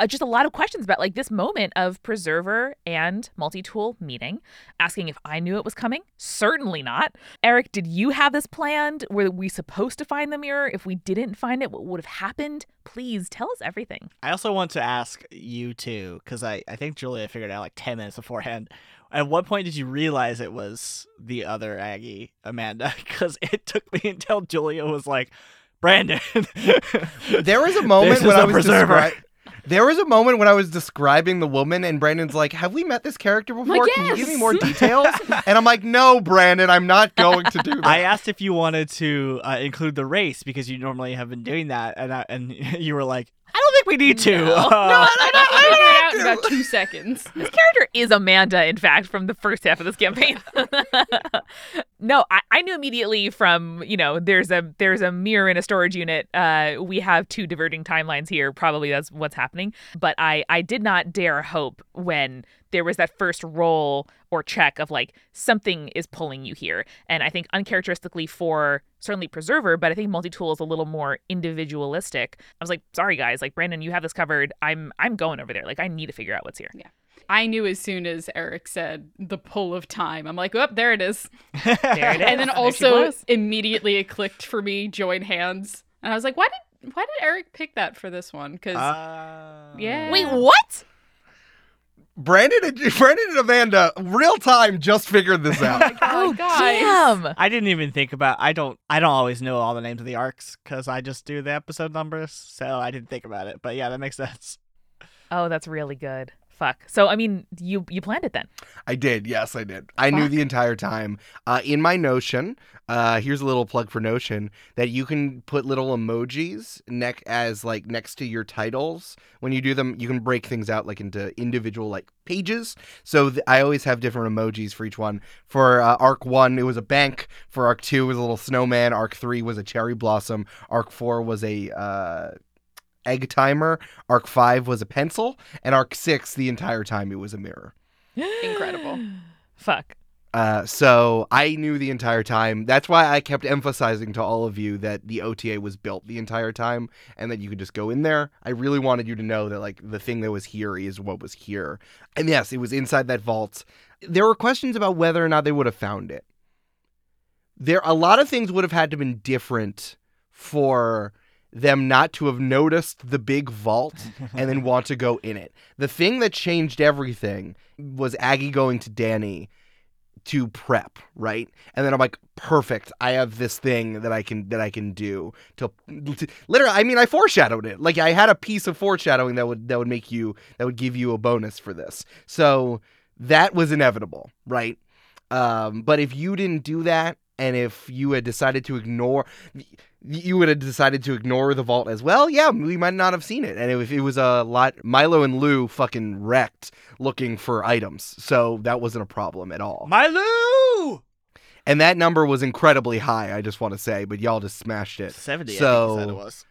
just a lot of questions about like this moment of Preserver and Multi-Tool meeting, asking if I knew it was coming. Certainly not. Eric, did you have this planned? Were we supposed to find the mirror? If we didn't find it, what would have happened? Please tell us everything. I also want to ask you two, because I think Julia figured out like 10 minutes beforehand. At what point did you realize it was the other Aggie, Amanda? Because it took me until Julia was like, Brandon. There was a moment when I was Preserver. There was a moment when I was describing the woman and Brandon's like, have we met this character before? Like, yes. Can you give me more details? And I'm like, no, Brandon, I'm not going to do that. I asked if you wanted to include the race because you normally have been doing that. And you were like, I don't think we need to. No, I figured it out in about 2 seconds. This character is Amanda, in fact, from the first half of this campaign. No, I knew immediately from, there's a mirror in a storage unit. We have two diverging timelines here. Probably that's what's happening. But I did not dare hope when there was that first roll or check of like something is pulling you here. And I think uncharacteristically for certainly Preserver, but I think Multi-Tool is a little more individualistic. I was like, sorry guys, like Brandon, you have this covered. I'm going over there. Like I need to figure out what's here. Yeah. I knew as soon as Eric said the pull of time, I'm like, oh, there it is. There it is. And then also immediately it clicked for me, join hands. And I was like, why did Eric pick that for this one? Because yeah. Wait, what? Brandon and Amanda, real time, just figured this out. Oh, damn! I didn't even think about. I don't always know all the names of the arcs because I just do the episode numbers, so I didn't think about it. But yeah, that makes sense. Oh, that's really good. Fuck. So I mean, you planned it then? I did. Yes, I did. I knew the entire time. In my Notion, here's a little plug for Notion that you can put little emojis next to your titles. When you do them, you can break things out like into individual like pages. So I always have different emojis for each one. For Arc 1, it was a bank. For Arc 2, it was a little snowman. Arc 3 was a cherry blossom. Arc 4 was a egg timer, Arc 5 was a pencil, and Arc 6, the entire time, it was a mirror. Incredible. Fuck. So I knew the entire time. That's why I kept emphasizing to all of you that the OTA was built the entire time and that you could just go in there. I really wanted you to know that like the thing that was here is what was here. And yes, it was inside that vault. There were questions about whether or not they would have found it. A lot of things would have had to have been different for them not to have noticed the big vault and then want to go in it. The thing that changed everything was Aggie going to Danny to prep, right? And then I'm like, perfect. I have this thing that I can do to literally. I mean, I foreshadowed it. Like I had a piece of foreshadowing that would give you a bonus for this. So that was inevitable, right? But if you didn't do that, and if you had decided to ignore, you would have decided to ignore the vault as well. Yeah, we might not have seen it. And if it was a lot, Milo and Lou fucking wrecked looking for items. So that wasn't a problem at all. Milo! And that number was incredibly high, I just want to say, but y'all just smashed it. 70, so, I think it was.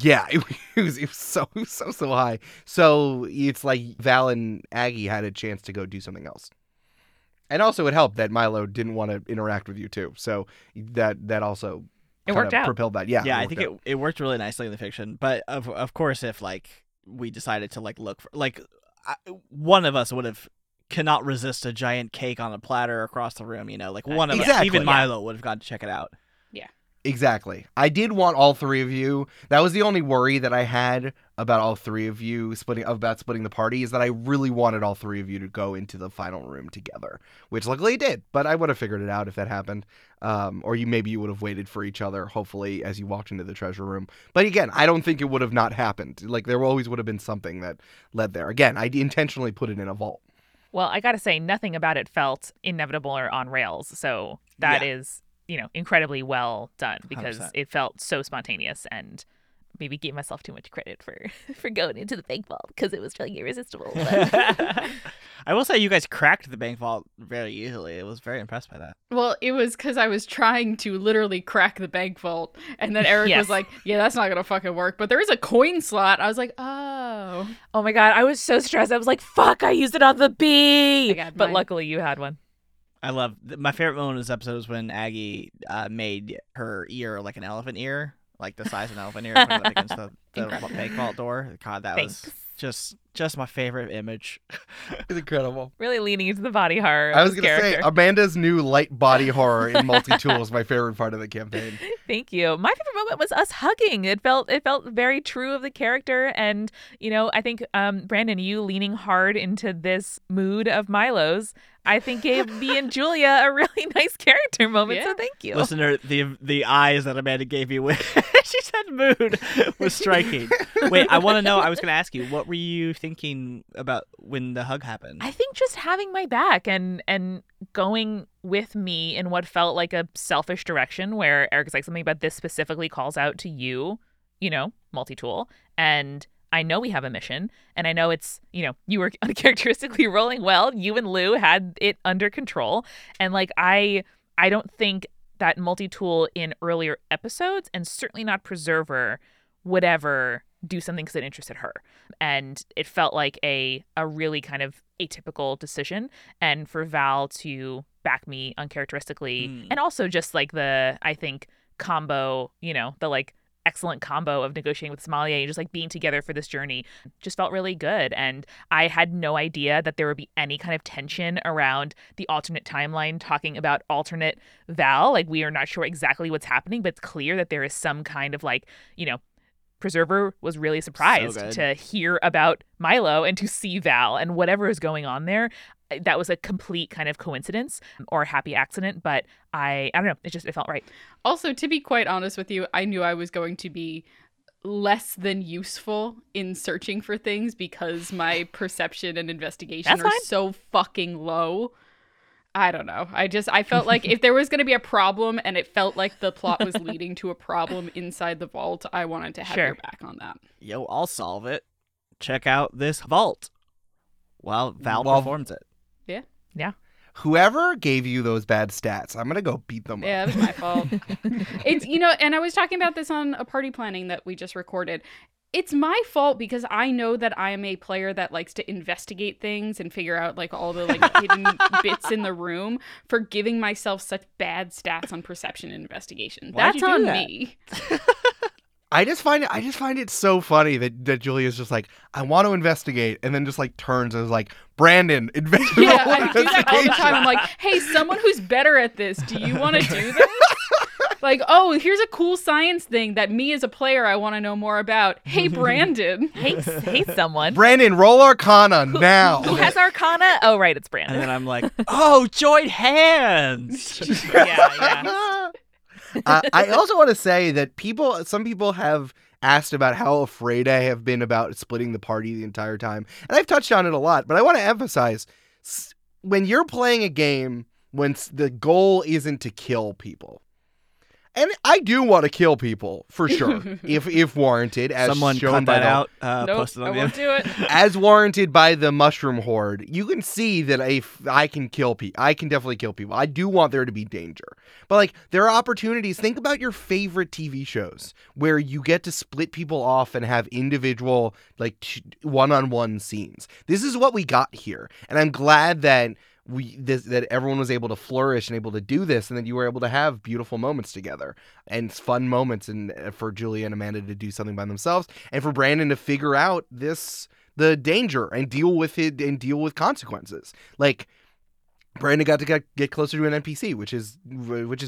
Yeah, it was so high. So it's like Val and Aggie had a chance to go do something else. And also it helped that Milo didn't want to interact with you too. So that also it worked out. Propelled that. Yeah, I think it worked really nicely in the fiction. But of course, if like we decided to like look for, like one of us would have cannot resist a giant cake on a platter across the room, you know, like one of us, even Milo would have gone to check it out. Yeah. Exactly. I did want all three of you. That was the only worry that I had about all three of you splitting the party, is that I really wanted all three of you to go into the final room together, which luckily did, but I would have figured it out if that happened. Or you would have waited for each other, hopefully, as you walked into the treasure room. But again, I don't think it would have not happened. Like, there always would have been something that led there. Again, I intentionally put it in a vault. Well, I got to say, nothing about it felt inevitable or on rails. So that is, you know, incredibly well done, because 100%. It felt so spontaneous, and maybe gave myself too much credit for going into the bank vault because it was feeling irresistible. But... I will say you guys cracked the bank vault very easily. I was very impressed by that. Well, it was because I was trying to literally crack the bank vault, and then Eric was like, yeah, that's not going to fucking work. But there is a coin slot. I was like, oh my God. I was so stressed. I was like, fuck, I used it on the bee. But luckily you had one. I love, my favorite moment of this episode was when Aggie made her ear like an elephant ear, like the size of an elephant ear, put it up against the bank vault door. God, that was just my favorite image. It's incredible. Really leaning into the body horror. I was going to say, Amanda's new light body horror in Multi-Tool is my favorite part of the campaign. Thank you. My favorite moment was us hugging. It felt very true of the character. And, you know, I think, Brandon, you leaning hard into this mood of Milo's, I think gave me and Julia a really nice character moment, so thank you. Listener, the eyes that Amanda gave me when she said mood was striking. Wait, I want to know, I was going to ask you, what were you thinking about when the hug happened? I think just having my back and going with me in what felt like a selfish direction, where Eric's like, something about this specifically calls out to you, you know, Multi-Tool, and... I know we have a mission, and I know it's, you know, you were uncharacteristically rolling well. You and Lou had it under control. And like, I don't think that Multi-Tool in earlier episodes, and certainly not Preserver, would ever do something because it interested her. And it felt like a really kind of atypical decision. And for Val to back me uncharacteristically, and also just like the, I think, combo, you know, the like, excellent combo of negotiating with Sommelier and just like being together for this journey just felt really good. And I had no idea that there would be any kind of tension around the alternate timeline talking about alternate Val. Like, we are not sure exactly what's happening, but it's clear that there is some kind of like, you know, Preserver was really surprised to hear about Milo and to see Val, and whatever is going on there, that was a complete kind of coincidence or happy accident. But I don't know, it felt right. Also, to be quite honest with you, I knew I was going to be less than useful in searching for things because my perception and investigation are so fucking low. I don't know. I felt like if there was going to be a problem and it felt like the plot was leading to a problem inside the vault, I wanted to have your back on that. Yo, I'll solve it. Check out this vault. Well, Val performs it. Yeah. Yeah. Whoever gave you those bad stats, I'm going to go beat them up. Yeah, it was my fault. It's, you know, and I was talking about this on a party planning that we just recorded. It's my fault because I know that I am a player that likes to investigate things and figure out like all the like hidden bits in the room, for giving myself such bad stats on perception and investigation. That's on me. I just find it so funny that Julia's just like, I want to investigate, and then just like turns and is like, Brandon, investigate. Yeah, I do that all the time. I'm like, hey, someone who's better at this, do you want to do this? Like, oh, here's a cool science thing that me as a player I want to know more about. Hey, Brandon. hey, someone. Brandon, roll Arcana now. Who has Arcana? Oh, right, it's Brandon. And then I'm like, oh, join hands. Yeah. I also want to say that some people have asked about how afraid I have been about splitting the party the entire time. And I've touched on it a lot, but I want to emphasize, when you're playing a game, when the goal isn't to kill people, and I do want to kill people, for sure, if warranted. As someone cut that out. Nope, I won't do it. As warranted by the Mushroom Horde, you can see that I can definitely kill people. I do want there to be danger. But, like, there are opportunities. Think about your favorite TV shows where you get to split people off and have individual, like, one-on-one scenes. This is what we got here. And I'm glad that... that everyone was able to flourish and able to do this, and that you were able to have beautiful moments together and fun moments, and for Julia and Amanda to do something by themselves, and for Brandon to figure out this the danger and deal with it and deal with consequences. Like, Brandon got to get closer to an NPC, which is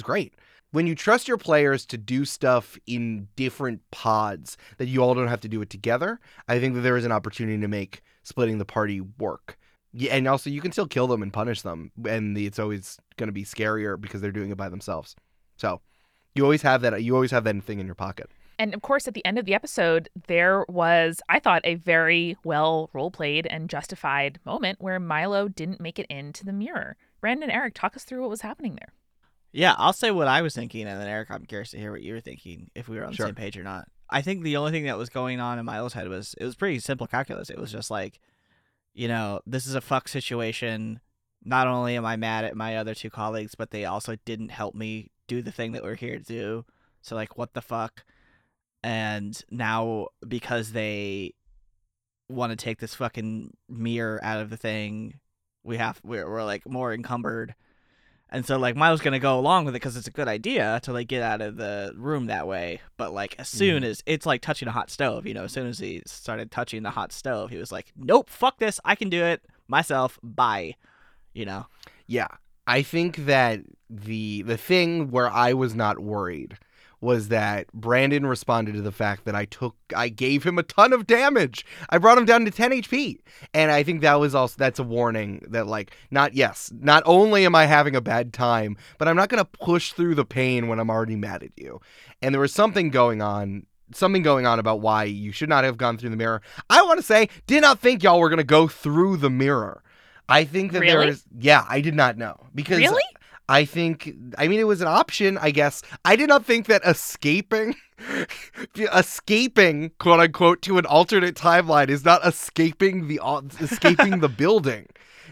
great. When you trust your players to do stuff in different pods that you all don't have to do it together, I think that there is an opportunity to make splitting the party work. Yeah, and also you can still kill them and punish them, and it's always going to be scarier because they're doing it by themselves. So you always have that. You always have that thing in your pocket. And of course, at the end of the episode, there was, I thought, a very well role-played and justified moment where Milo didn't make it into the mirror. Brandon and Eric, talk us through what was happening there. Yeah, I'll say what I was thinking, and then Eric, I'm curious to hear what you were thinking, if we were on the same page or not. I think the only thing that was going on in Milo's head was, it was pretty simple calculus. It was just like, you know, this is a fuck situation. Not only am I mad at my other two colleagues, but they also didn't help me do the thing that we're here to do. So, like, what the fuck? And now, because they want to take this fucking mirror out of the thing, we're like more encumbered. And so, like, Milo's going to go along with it because it's a good idea to, like, get out of the room that way. But, like, as soon as it's like touching a hot stove, you know, as soon as he started touching the hot stove, he was like, nope, fuck this. I can do it myself. Bye. You know? Yeah. I think that the thing where I was not worried was that Brandon responded to the fact that I gave him a ton of damage. I brought him down to 10 HP. And I think that was also, that's a warning that, like, not only am I having a bad time, but I'm not going to push through the pain when I'm already mad at you. And there was something going on about why you should not have gone through the mirror. I want to say, did not think y'all were going to go through the mirror. I think that really? There is, yeah, I did not know. Because really? I mean, it was an option, I guess. I did not think that escaping, quote unquote, to an alternate timeline is not escaping the building.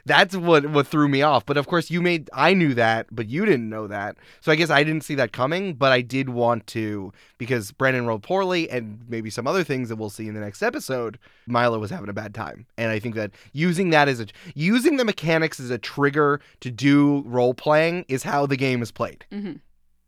That's what threw me off. But of course, I knew that, but you didn't know that. So I guess I didn't see that coming, but I did want to, because Brandon rolled poorly and maybe some other things that we'll see in the next episode, Milo was having a bad time. And I think that using the mechanics as a trigger to do role playing is how the game is played. Mm-hmm.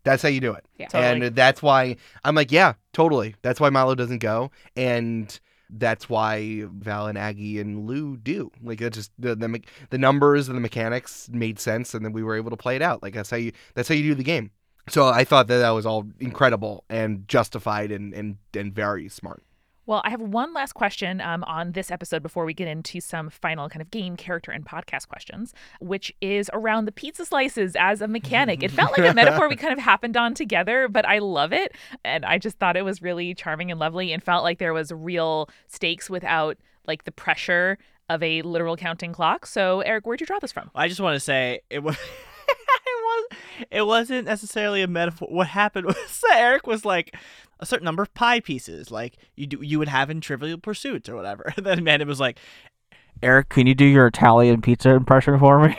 That's how you do it. Yeah, totally. And that's why I'm like, yeah, totally. That's why Milo doesn't go. And that's why Val and Aggie and Lou do. Like, that just the numbers and the mechanics made sense, and then we were able to play it out. Like, that's how you do the game. So I thought that was all incredible and justified and very smart. Well, I have one last question on this episode before we get into some final kind of game, character, and podcast questions, which is around the pizza slices as a mechanic. It felt like a metaphor we kind of happened on together, but I love it. And I just thought it was really charming and lovely and felt like there was real stakes without, like, the pressure of a literal counting clock. So, Eric, where'd you draw this from? I just want to say it was... It wasn't necessarily a metaphor. What happened was that Eric was like, a certain number of pie pieces, like you would have in Trivial Pursuit or whatever. And then Amanda was like, Eric, can you do your Italian pizza impression for me?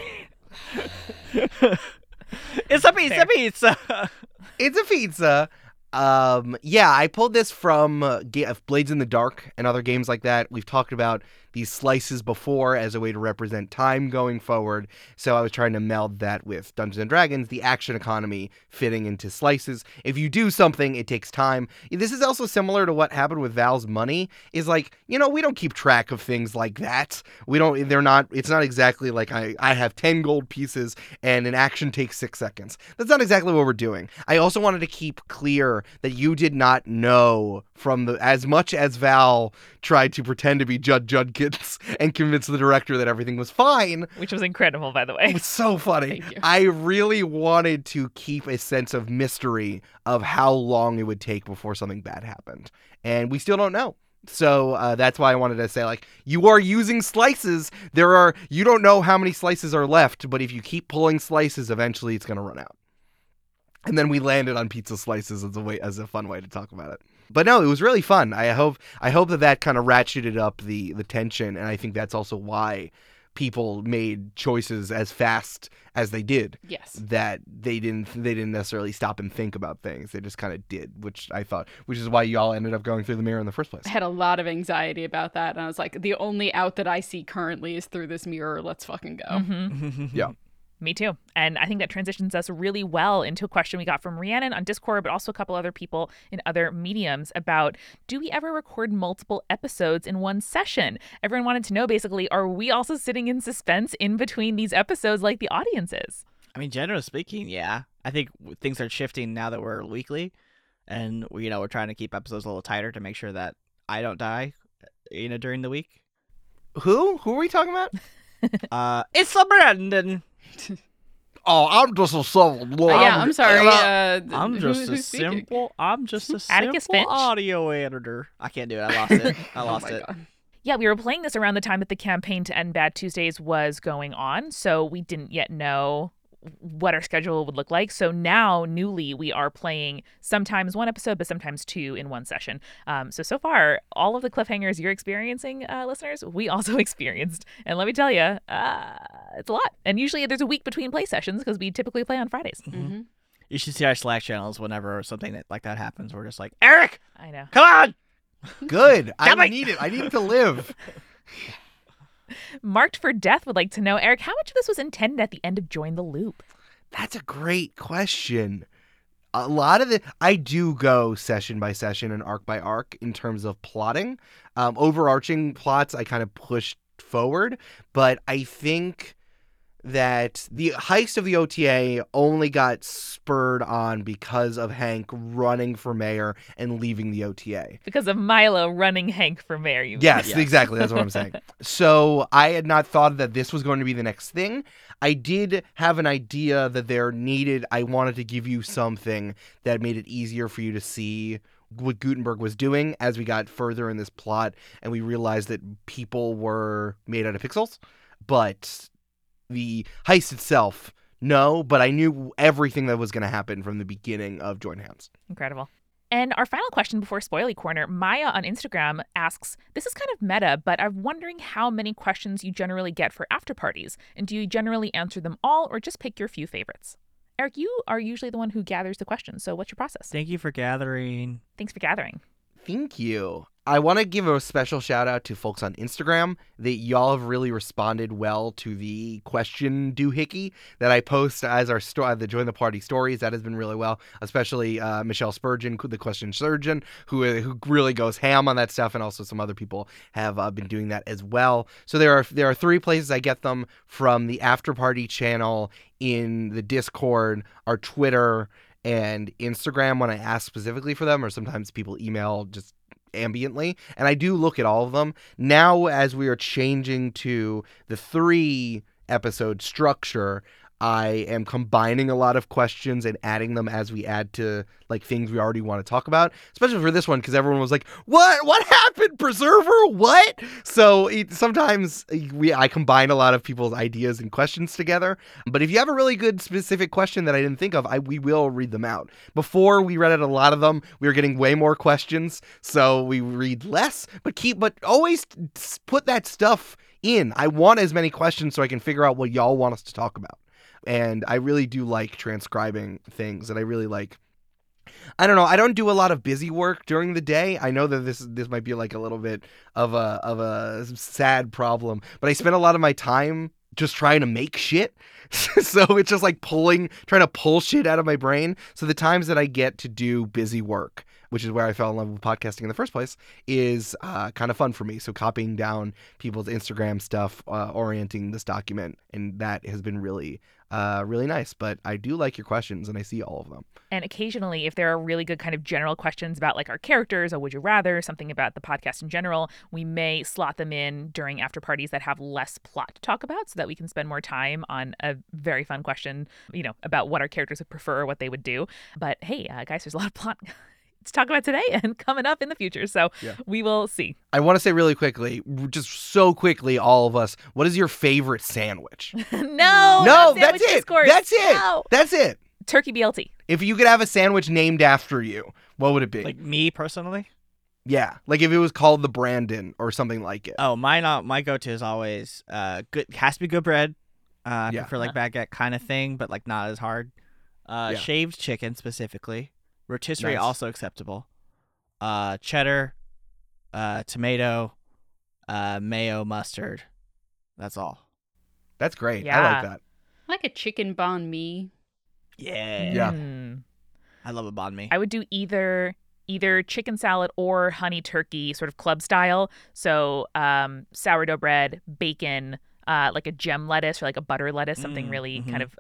It's a pizza. It's a pizza. Yeah, I pulled this from Blades in the Dark and other games like that. We've talked about these slices before as a way to represent time going forward. So I was trying to meld that with Dungeons & Dragons, the action economy fitting into slices. If you do something, it takes time. This is also similar to what happened with Val's money, is like, you know, we don't keep track of things like that. It's not exactly like I have 10 gold pieces and an action takes 6 seconds. That's not exactly what we're doing. I also wanted to keep clear that you did not know from as much as Val tried to pretend to be Judd Judkins and convince the director that everything was fine. Which was incredible, by the way. It was so funny. I really wanted to keep a sense of mystery of how long it would take before something bad happened. And we still don't know. So that's why I wanted to say, like, you are using slices. You don't know how many slices are left, but if you keep pulling slices, eventually it's going to run out. And then we landed on pizza slices as a fun way to talk about it. But no, it was really fun. I hope that kind of ratcheted up the tension, and I think that's also why people made choices as fast as they did. Yes, that they didn't necessarily stop and think about things. They just kind of did, which is why y'all ended up going through the mirror in the first place. I had a lot of anxiety about that, and I was like, the only out that I see currently is through this mirror. Let's fucking go. Mm-hmm. Yeah. Me too. And I think that transitions us really well into a question we got from Rhiannon on Discord, but also a couple other people in other mediums about, do we ever record multiple episodes in one session? Everyone wanted to know, basically, are we also sitting in suspense in between these episodes like the audience is? I mean, generally speaking, yeah. I think things are shifting now that we're weekly, and we're trying to keep episodes a little tighter to make sure that I don't die, during the week. Who are we talking about? It's a Brandon. Oh, I'm just a simple. Yeah, I'm sorry. I'm just a simple audio editor. I can't do it. I lost it. God. Yeah, we were playing this around the time that the campaign to end Bad Tuesdays was going on, so we didn't yet know what our schedule would look like. So now, newly, we are playing sometimes one episode, but sometimes two in one session. So far, all of the cliffhangers you're experiencing, listeners, we also experienced. And let me tell you, it's a lot. And usually there's a week between play sessions because we typically play on Fridays. Mm-hmm. You should see our Slack channels whenever something that happens. We're just like, Eric! I know. Come on! Good. I need it. I need to live. Marked for Death would like to know, Eric, how much of this was intended at the end of Join the Loop? That's a great question. A lot of I do go session by session and arc by arc in terms of plotting. Overarching plots I kind of pushed forward, but I think that the heist of the OTA only got spurred on because of Hank running for mayor and leaving the OTA. Because of Milo running Hank for mayor. Yes, exactly. That's what I'm saying. So I had not thought that this was going to be the next thing. I did have an idea that I wanted to give you something that made it easier for you to see what Gutenberg was doing as we got further in this plot and we realized that people were made out of pixels. But the heist itself, no, but I knew everything that was going to happen from the beginning of Join Hands. Incredible. And our final question before Spoily Corner, Maya on Instagram asks, this is kind of meta, but I'm wondering how many questions you generally get for after parties, and do you generally answer them all or just pick your few favorites? Eric, you are usually the one who gathers the questions, so what's your process? Thanks for gathering. Thank you. I want to give a special shout out to folks on Instagram that y'all have really responded well to the question doohickey that I post as our the Join the Party stories. That has been really well, especially Michelle Spurgeon, the question surgeon, who really goes ham on that stuff, and also some other people have been doing that as well. So there are three places I get them from: the After Party channel in the Discord, our Twitter, and Instagram when I ask specifically for them, or sometimes people email just ambiently, and I do look at all of them. Now, as we are changing to the 3-episode structure, I am combining a lot of questions and adding them as we add to things we already want to talk about, especially for this one because everyone was like, what happened, Preserver, what? So sometimes I combine a lot of people's ideas and questions together, but if you have a really good specific question that I didn't think of, we will read them out. Before, we read out a lot of them. We were getting way more questions, so we read less, but always put that stuff in. I want as many questions so I can figure out what y'all want us to talk about. And I really do like transcribing things, and I really like, I don't know, I don't do a lot of busy work during the day. I know that this might be a little bit of a sad problem, but I spend a lot of my time just trying to make shit. So it's just trying to pull shit out of my brain. So the times that I get to do busy work, which is where I fell in love with podcasting in the first place, is kind of fun for me. So copying down people's Instagram stuff, orienting this document, and that has been really, really nice. But I do like your questions, and I see all of them. And occasionally, if there are really good kind of general questions about our characters, or would you rather, something about the podcast in general, we may slot them in during after parties that have less plot to talk about so that we can spend more time on a very fun question, about what our characters would prefer or what they would do. But hey, guys, there's a lot of plot to talk about today and coming up in the future. So we will see. I want to say really quickly, just so quickly, all of us, what is your favorite sandwich? No, that's it. Discourse. That's it. No. That's it. Turkey BLT. If you could have a sandwich named after you, what would it be? Me personally? Yeah. If it was called the Brandon or something like it. Oh, my go-to is always good. Has to be good bread. I prefer baguette kind of thing, but not as hard. Shaved chicken specifically. Rotisserie also acceptable. Cheddar, tomato, mayo, mustard. That's all. That's great. Yeah. I like that. I like a chicken banh mi. Yeah. Yeah. Mm. I love a banh mi. I would do either chicken salad or honey turkey, sort of club style. So sourdough bread, bacon, like a gem lettuce or like a butter lettuce, something really kind of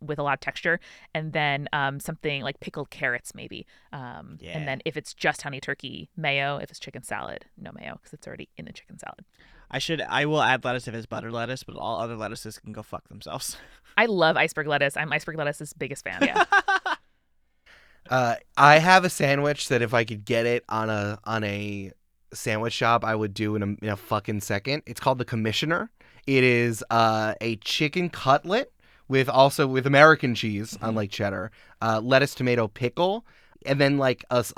with a lot of texture. And then something like pickled carrots maybe. Yeah. And then if it's just honey turkey, mayo. If it's chicken salad, no mayo because it's already in the chicken salad. I will add lettuce if it's butter lettuce, but all other lettuces can go fuck themselves. I love iceberg lettuce. I'm iceberg lettuce's biggest fan. Yeah. I have a sandwich that if I could get it on a sandwich shop, I would do in a fucking second. It's called the Commissioner. It is a chicken cutlet with American cheese, unlike cheddar, lettuce, tomato, pickle, and then like it's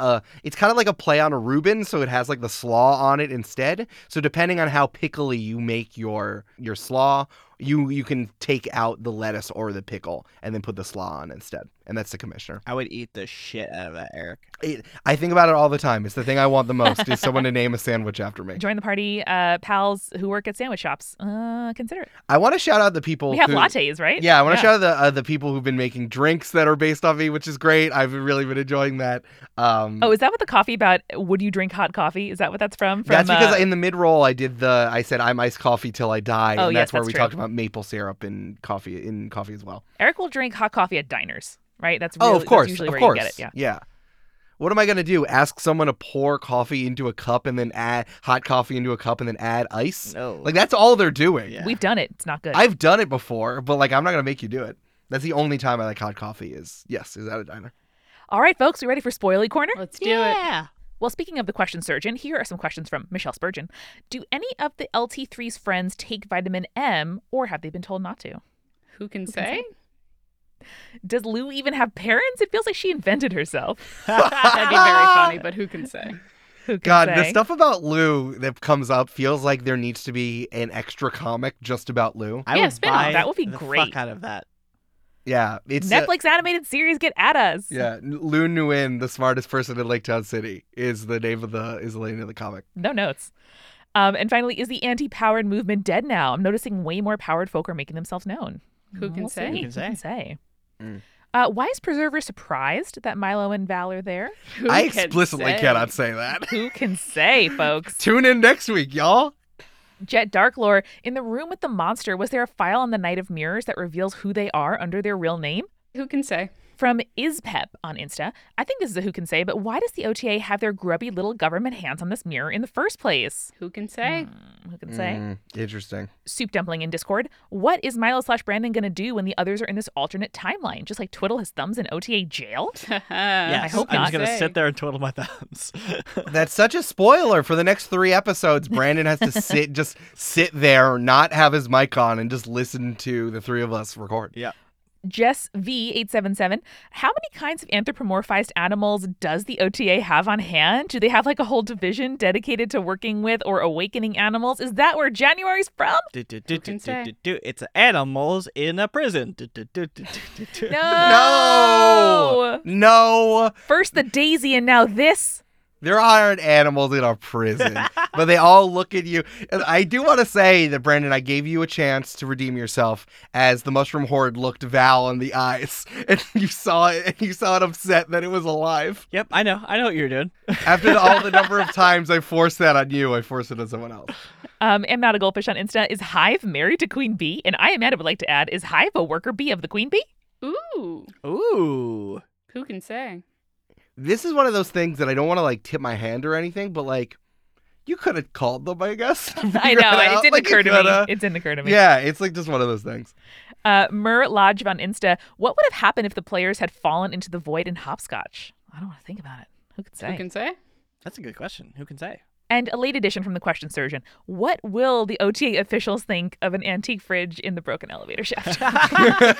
kind of like a play on a Reuben, so it has like the slaw on it instead. So depending on how pickly you make your slaw, you can take out the lettuce or the pickle and then put the slaw on instead. And that's the Commissioner. I would eat the shit out of that, Eric. I think about it all the time. It's the thing I want the most is someone to name a sandwich after me. Join the party, pals who work at sandwich shops. Consider it. I want to shout out the people who... We have lattes, right? Yeah, I want to shout out the people who've been making drinks that are based off me, which is great. I've really been enjoying that. Is that what the coffee about? Would you drink hot coffee? Is that what that's from? That's because in the mid-roll I said I'm iced coffee till I die. Oh, and yes, that's where we talked about maple syrup and coffee as well. Eric will drink hot coffee at diners, right? That's really, of course. You get it. Yeah. What am I going to do? Ask someone to pour coffee into a cup and then add hot coffee into a cup and then add ice? No. Like that's all they're doing. Yeah. We've done it. It's not good. I've done it before, but like I'm not going to make you do it. That's the only time I like hot coffee is at a diner. All right, folks, we ready for Spoily Corner? Let's do it. Yeah. Well, speaking of the question surgeon, here are some questions from Michelle Spurgeon. Do any of the LT3's friends take vitamin M, or have they been told not to? Who can say? Does Lou even have parents? It feels like she invented herself. That'd be very funny, but who can say? God, the stuff about Lou that comes up feels like there needs to be an extra comic just about Lou. I would buy that would be great. Fuck out of that. Yeah, it's Netflix animated series. Get at us. Yeah, Lou Nguyen, the smartest person in Lake Town City, is the name of the comic. No notes. And finally, is the anti-powered movement dead now? I'm noticing way more powered folk are making themselves known. Who can say? Mm. Why is Preserver surprised that Milo and Val are there? I explicitly cannot say that. Who can say, folks? Tune in next week, y'all. Jet Dark Lore, in the room with the monster, was there a file on the Knight of Mirrors that reveals who they are under their real name? Who can say? From Izpep on Insta, I think this is a who can say, but why does the OTA have their grubby little government hands on this mirror in the first place? Who can say? Who can say? Interesting. Soup Dumpling in Discord, what is Milo/Brandon going to do when the others are in this alternate timeline? Just like twiddle his thumbs in OTA jail? Yes, I hope not. I'm just going to sit there and twiddle my thumbs. That's such a spoiler for the next 3 episodes. Brandon has to sit there, not have his mic on, and just listen to the 3 of us record. Yeah. Jess V877, how many kinds of anthropomorphized animals does the OTA have on hand? Do they have like a whole division dedicated to working with or awakening animals? Is that where January's from? It's animals in a prison. No. First the daisy and now this. There aren't animals in our prison, but they all look at you. And I do want to say that, Brandon, I gave you a chance to redeem yourself as the mushroom horde looked Val in the eyes, and you saw it upset that it was alive. Yep, I know what you're doing. After all the number of times I forced that on you, I forced it on someone else. I'm not a goldfish on Insta. Is Hive married to Queen Bee? And I, Amanda, would like to add, is Hive a worker bee of the Queen Bee? Ooh. Who can say? This is one of those things that I don't want to, like, tip my hand or anything, but, like, you could have called them, I guess. I know. It didn't occur to me. Yeah, it's, like, just one of those things. Mur Lodge on Insta, what would have happened if the players had fallen into the void in hopscotch? I don't want to think about it. Who can say? Who can say? That's a good question. Who can say? And a late edition from the question surgeon, what will the OTA officials think of an antique fridge in the broken elevator shaft?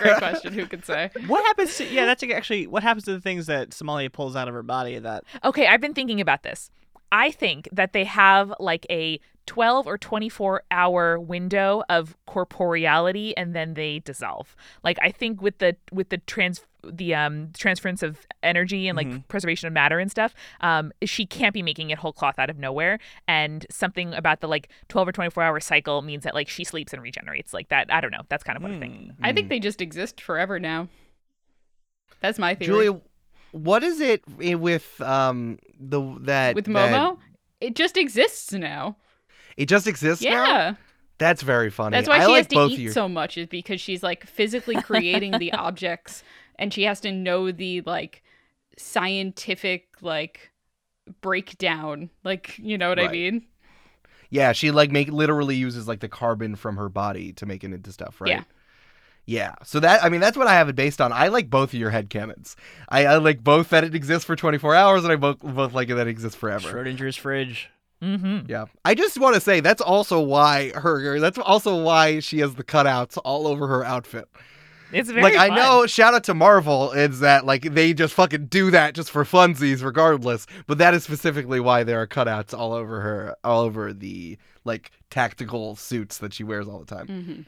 Great question. Who could say? What happens to the things that Somalia pulls out of her body? I've been thinking about this. I think that they have like a 12 or 24-hour window of corporeality, and then they dissolve. Like, I think with the transference of energy and like preservation of matter and stuff, she can't be making it whole cloth out of nowhere. And something about the like 12 or 24-hour cycle means that like she sleeps and regenerates like that. I don't know. That's kind of what I think. I think they just exist forever now. That's my theory. Julia, what is it with Momo? It just exists now. It just exists now? Yeah. That's very funny. That's why she has to eat so much, is because she's like physically creating the objects, and she has to know the like scientific like breakdown. Like, you know what I mean? Yeah, she like literally uses like the carbon from her body to make it into stuff, right? Yeah. Yeah, so that's what I have it based on. I like both of your headcanons. I like both that it exists for 24 hours, and I both like that it exists forever. Schrodinger's fridge. Mm-hmm. Yeah, I just want to say that's also why she has the cutouts all over her outfit. It's very fun. I know, shout out to Marvel, is that like they just fucking do that just for funsies, regardless. But that is specifically why there are cutouts all over the like tactical suits that she wears all the time. Mm-hmm.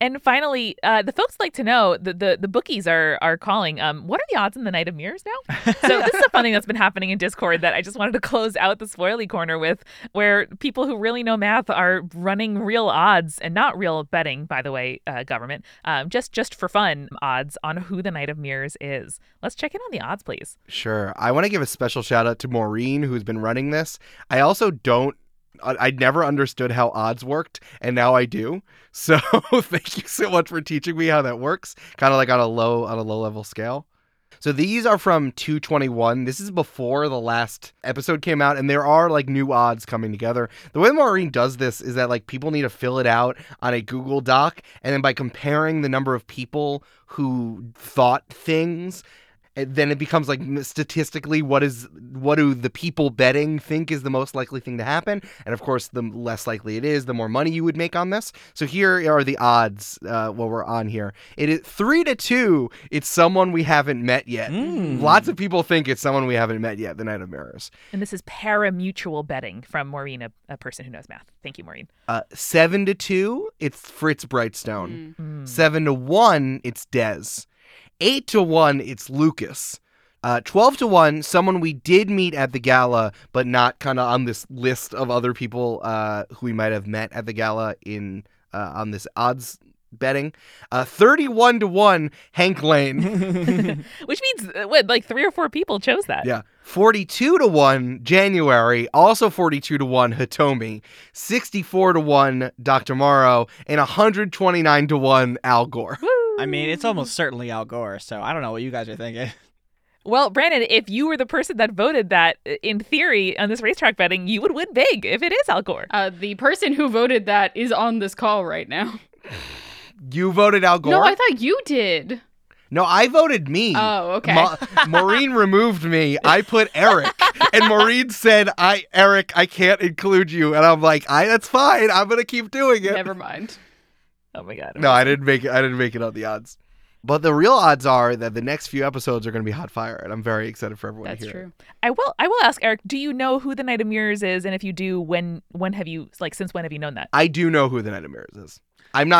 And finally, the folks like to know, the bookies are calling, what are the odds in the Knight of Mirrors now? So this is a fun thing that's been happening in Discord that I just wanted to close out the spoily corner with, where people who really know math are running real odds, and not real betting, by the way, government, just for fun odds on who the Knight of Mirrors is. Let's check in on the odds, please. Sure. I want to give a special shout out to Maureen, who's been running this. I never understood how odds worked, and now I do. So thank you so much for teaching me how that works, kind of like on a low level scale. So these are from 221. This is before the last episode came out, and there are like new odds coming together. The way Maureen does this is that like people need to fill it out on a Google Doc, and then by comparing the number of people who thought things, then it becomes like statistically what do the people betting think is the most likely thing to happen, and of course the less likely it is, the more money you would make on this. So here are the odds while we're on here. It is 3-2. It's someone we haven't met yet. Lots of people think it's someone we haven't met yet, the Knight of Mirrors. And this is paramutual betting from Maureen, a person who knows math. Thank you, Maureen. 7-2, it's Fritz Brightstone. 7-1, it's Dez. 8-1, it's Lucas. 12-1, someone we did meet at the gala, but not kind of on this list of other people who we might have met at the gala in on this odds betting. 31-1, Hank Lane. Which means, like 3 or 4 people chose that. Yeah. 42-1, January. Also 42-1, Hitomi. 64-1, Dr. Morrow. And 129-1, Al Gore. Woo! I mean, it's almost certainly Al Gore, so I don't know what you guys are thinking. Well, Brandon, if you were the person that voted that, in theory, on this racetrack betting, you would win big if it is Al Gore. The person who voted that is on this call right now. You voted Al Gore? No, I thought you did. No, I voted me. Oh, okay. Maureen removed me. I put Eric. And Maureen said, Eric, I can't include you. And I'm like, that's fine. I'm going to keep doing it. Never mind. Oh my God. No, I didn't make it on the odds. But the real odds are that the next few episodes are going to be hot fire, and I'm very excited for everyone to hear. That's true. I will ask Eric, do you know who the Knight of Mirrors is? And if you do, since when have you known that? I do know who the Knight of Mirrors is. Messing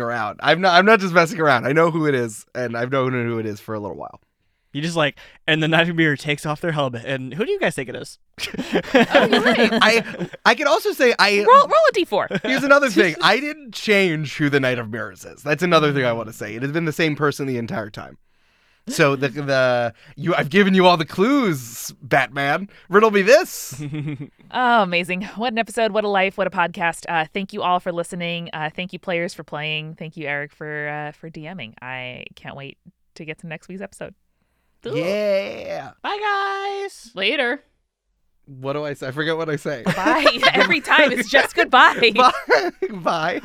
around. I'm not just messing around. I know who it is, and I've known who it is for a little while. You just and the Knight of Mirrors takes off their helmet, and who do you guys think it is? Oh, you're right. I could also say roll a d4. Here's another thing. I didn't change who the Knight of Mirrors is. That's another thing I want to say. It has been the same person the entire time. So I've given you all the clues, Batman. Riddle me this. Oh, amazing. What an episode. What a life. What a podcast. Thank you all for listening. Thank you, players, for playing. Thank you, Eric, for DMing. I can't wait to get to next week's episode. Ooh. Yeah. Bye, guys. Later. What do I say? I forget what I say. Bye. Every time it's just goodbye. Bye. Bye.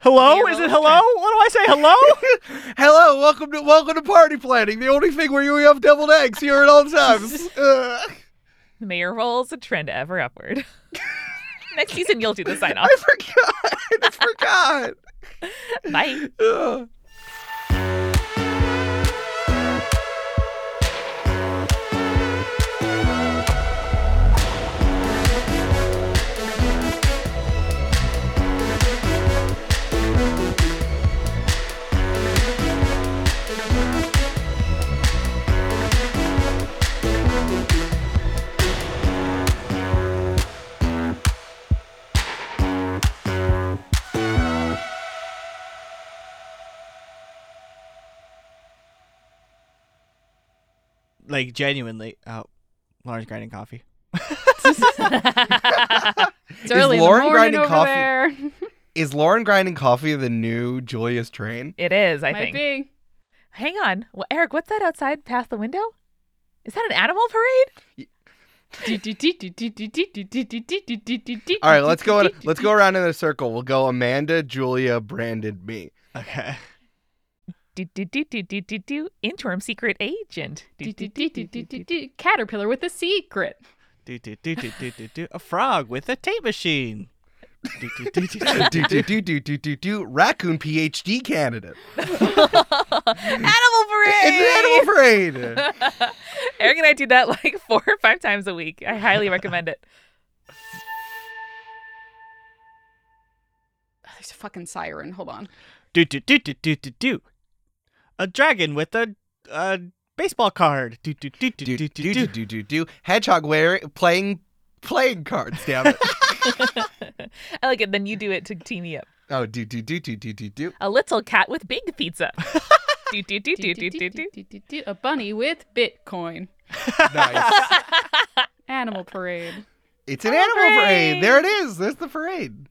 Hello? Is it hello? What do I say? Hello? Hello. Welcome to party planning. The only thing where you have deviled eggs here at all times. The mayor rolls a trend ever upward. Next season you'll do the sign off. I forgot. Bye. like genuinely. Oh, Lauren's grinding coffee. It's early. Is Lauren grinding over coffee? There. Is Lauren grinding coffee the new Julia's train? It is, I think. Might be. Hang on, well, Eric, what's that outside past the window? Is that an animal parade? All right, let's go around in a circle. We'll go Amanda, Julia, Brandon, me. Okay. Interim secret agent. Caterpillar with a secret. A frog with a tape machine. Raccoon PhD candidate. Animal parade. It's an animal parade. Eric and I do that like 4 or 5 times a week. I highly recommend it. Oh, there's a fucking siren. Hold on. A dragon with a baseball card. Hedgehog playing cards. Damn it. I like it. Then you do it to team me up. Oh, A little cat with big pizza. A bunny with Bitcoin. Nice. Animal parade. It's an animal parade. There it is. There's the parade.